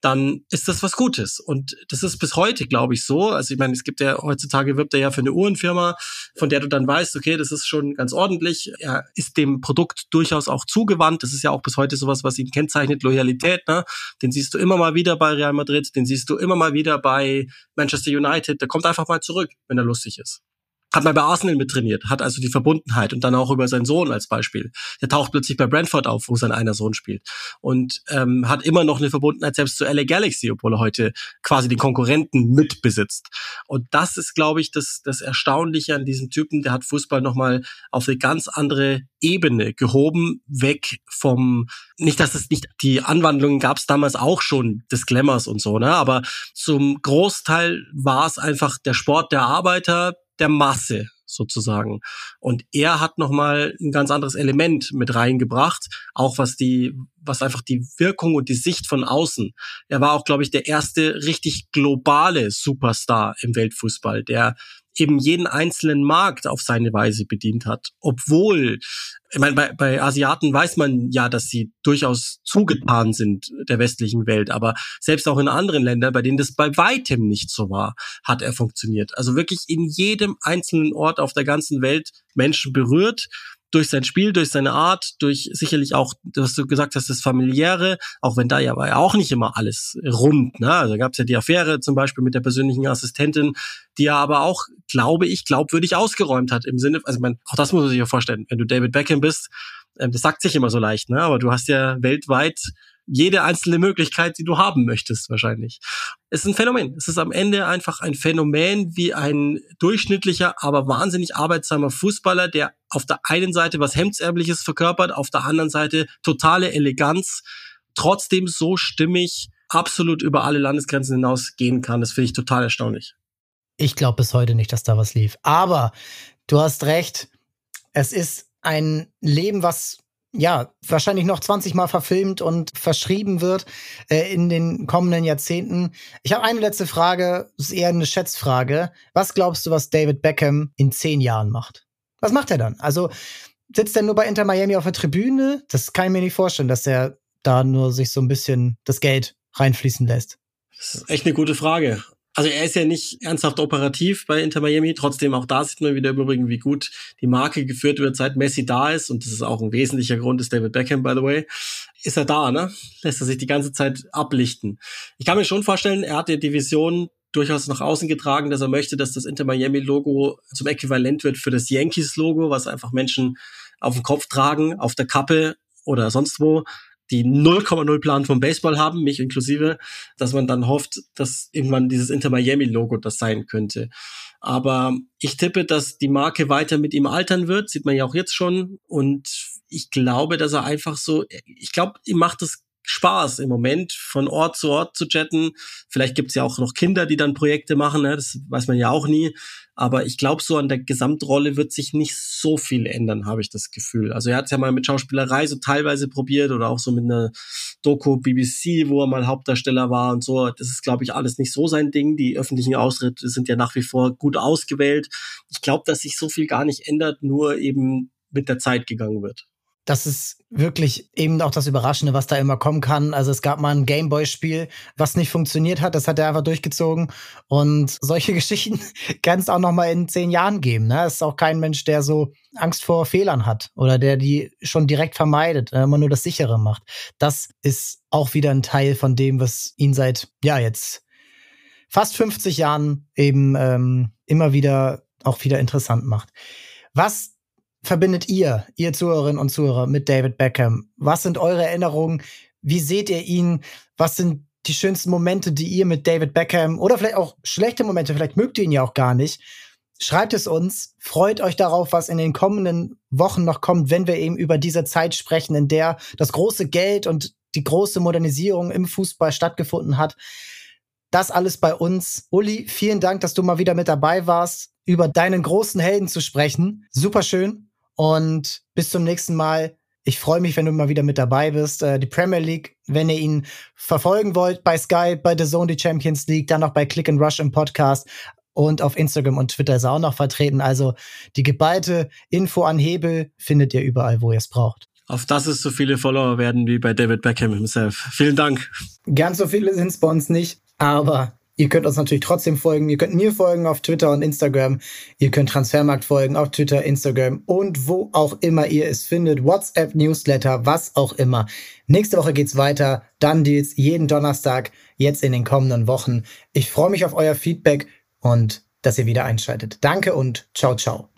dann ist das was Gutes. Und das ist bis heute, glaube ich, so. Also ich meine, es gibt ja, heutzutage wirbt er ja für eine Uhrenfirma, von der du dann weißt, okay, das ist schon ganz ordentlich. Er ist dem Produkt durchaus auch zugewandt. Das ist ja auch bis heute sowas, was ihn kennzeichnet, Loyalität, ne? Den siehst du immer mal wieder bei Real Madrid, den siehst du immer mal wieder bei Manchester United. Der kommt einfach mal zurück, wenn er lustig ist. Hat mal bei Arsenal mit trainiert, hat also die Verbundenheit, und dann auch über seinen Sohn als Beispiel. Der taucht plötzlich bei Brentford auf, wo sein einer Sohn spielt, und hat immer noch eine Verbundenheit selbst zu LA Galaxy, obwohl er heute quasi den Konkurrenten mitbesitzt. Und das ist, glaube ich, das Erstaunliche an diesem Typen. Der hat Fußball nochmal auf eine ganz andere Ebene gehoben, weg vom, nicht, dass es nicht, die Anwandlungen gab es damals auch schon, des Glamours und so, ne? Aber zum Großteil war es einfach der Sport der Arbeiter, der Masse sozusagen. Und er hat nochmal ein ganz anderes Element mit reingebracht, auch was einfach die Wirkung und die Sicht von außen. Er war auch, glaube ich, der erste richtig globale Superstar im Weltfußball, der eben jeden einzelnen Markt auf seine Weise bedient hat. Obwohl, ich meine, bei Asiaten weiß man ja, dass sie durchaus zugetan sind der westlichen Welt, aber selbst auch in anderen Ländern, bei denen das bei weitem nicht so war, hat er funktioniert. Also wirklich in jedem einzelnen Ort auf der ganzen Welt Menschen berührt, durch sein Spiel, durch seine Art, durch sicherlich auch, was du gesagt hast, das Familiäre, auch wenn da ja war ja auch nicht immer alles rund, ne? Also gab es ja die Affäre zum Beispiel mit der persönlichen Assistentin, die er aber auch, glaube ich, glaubwürdig ausgeräumt hat, im Sinne, also ich meine, auch das muss man sich ja vorstellen, wenn du David Beckham bist, das sagt sich immer so leicht, ne? Aber du hast ja weltweit jede einzelne Möglichkeit, die du haben möchtest, wahrscheinlich. Es ist ein Phänomen. Es ist am Ende einfach ein Phänomen, wie ein durchschnittlicher, aber wahnsinnig arbeitsamer Fußballer, der auf der einen Seite was Hemdserbliches verkörpert, auf der anderen Seite totale Eleganz, trotzdem so stimmig, absolut über alle Landesgrenzen hinaus gehen kann. Das finde ich total erstaunlich. Ich glaube bis heute nicht, dass da was lief. Aber du hast recht, es ist ein Leben, was ja wahrscheinlich noch 20 Mal verfilmt und verschrieben wird in den kommenden Jahrzehnten. Ich habe eine letzte Frage, das ist eher eine Schätzfrage. Was glaubst du, was David Beckham in 10 Jahren macht? Was macht er dann? Also sitzt er nur bei Inter Miami auf der Tribüne? Das kann ich mir nicht vorstellen, dass er da nur sich so ein bisschen das Geld reinfließen lässt. Das ist echt eine gute Frage. Also er ist ja nicht ernsthaft operativ bei Inter Miami, trotzdem auch da sieht man wieder im Übrigen, wie gut die Marke geführt wird, seit Messi da ist, und das ist auch ein wesentlicher Grund, ist David Beckham, by the way, ist er da, ne? Lässt er sich die ganze Zeit ablichten. Ich kann mir schon vorstellen, er hat die Vision durchaus nach außen getragen, dass er möchte, dass das Inter Miami-Logo zum Äquivalent wird für das Yankees-Logo, was einfach Menschen auf dem Kopf tragen, auf der Kappe oder sonst wo, die 0,0 Plan vom Baseball haben, mich inklusive, dass man dann hofft, dass irgendwann dieses Inter-Miami-Logo das sein könnte. Aber ich tippe, dass die Marke weiter mit ihm altern wird, sieht man ja auch jetzt schon. Und ich glaube, dass er einfach so, ich glaube, ihm macht es Spaß im Moment, von Ort zu Ort zu chatten. Vielleicht gibt's ja auch noch Kinder, die dann Projekte machen, ne? Das weiß man ja auch nie. Aber ich glaube, so an der Gesamtrolle wird sich nicht so viel ändern, habe ich das Gefühl. Also er hat es ja mal mit Schauspielerei so teilweise probiert oder auch so mit einer Doku BBC, wo er mal Hauptdarsteller war und so. Das ist, glaube ich, alles nicht so sein Ding. Die öffentlichen Auftritte sind ja nach wie vor gut ausgewählt. Ich glaube, dass sich so viel gar nicht ändert, nur eben mit der Zeit gegangen wird. Das ist wirklich eben auch das Überraschende, was da immer kommen kann. Also es gab mal ein Gameboy-Spiel, was nicht funktioniert hat. Das hat er einfach durchgezogen. Und solche Geschichten kann es auch noch mal in 10 Jahren geben. Ne? Es ist auch kein Mensch, der so Angst vor Fehlern hat oder der die schon direkt vermeidet, immer nur das Sichere macht. Das ist auch wieder ein Teil von dem, was ihn seit, ja, jetzt fast 50 Jahren eben immer wieder auch wieder interessant macht. Was verbindet ihr Zuhörerinnen und Zuhörer, mit David Beckham? Was sind eure Erinnerungen? Wie seht ihr ihn? Was sind die schönsten Momente, die ihr mit David Beckham, oder vielleicht auch schlechte Momente, vielleicht mögt ihr ihn ja auch gar nicht. Schreibt es uns, freut euch darauf, was in den kommenden Wochen noch kommt, wenn wir eben über diese Zeit sprechen, in der das große Geld und die große Modernisierung im Fußball stattgefunden hat. Das alles bei uns. Uli, vielen Dank, dass du mal wieder mit dabei warst. über deinen großen Helden zu sprechen. Super schön und bis zum nächsten Mal. Ich freue mich, wenn du mal wieder mit dabei bist. Die Premier League, wenn ihr ihn verfolgen wollt, bei Sky, bei DAZN, die Champions League, dann noch bei Click and Rush im Podcast und auf Instagram und Twitter ist er auch noch vertreten. Also die geballte Info an Hebel findet ihr überall, wo ihr es braucht. Auf dass es so viele Follower werden wie bei David Beckham himself. Vielen Dank. Ganz so viele sind es bei uns nicht, aber ihr könnt uns natürlich trotzdem folgen. Ihr könnt mir folgen auf Twitter und Instagram. Ihr könnt Transfermarkt folgen auf Twitter, Instagram und wo auch immer ihr es findet. WhatsApp, Newsletter, was auch immer. Nächste Woche geht's weiter. Done Deals jeden Donnerstag, jetzt in den kommenden Wochen. Ich freue mich auf euer Feedback und dass ihr wieder einschaltet. Danke und ciao, ciao.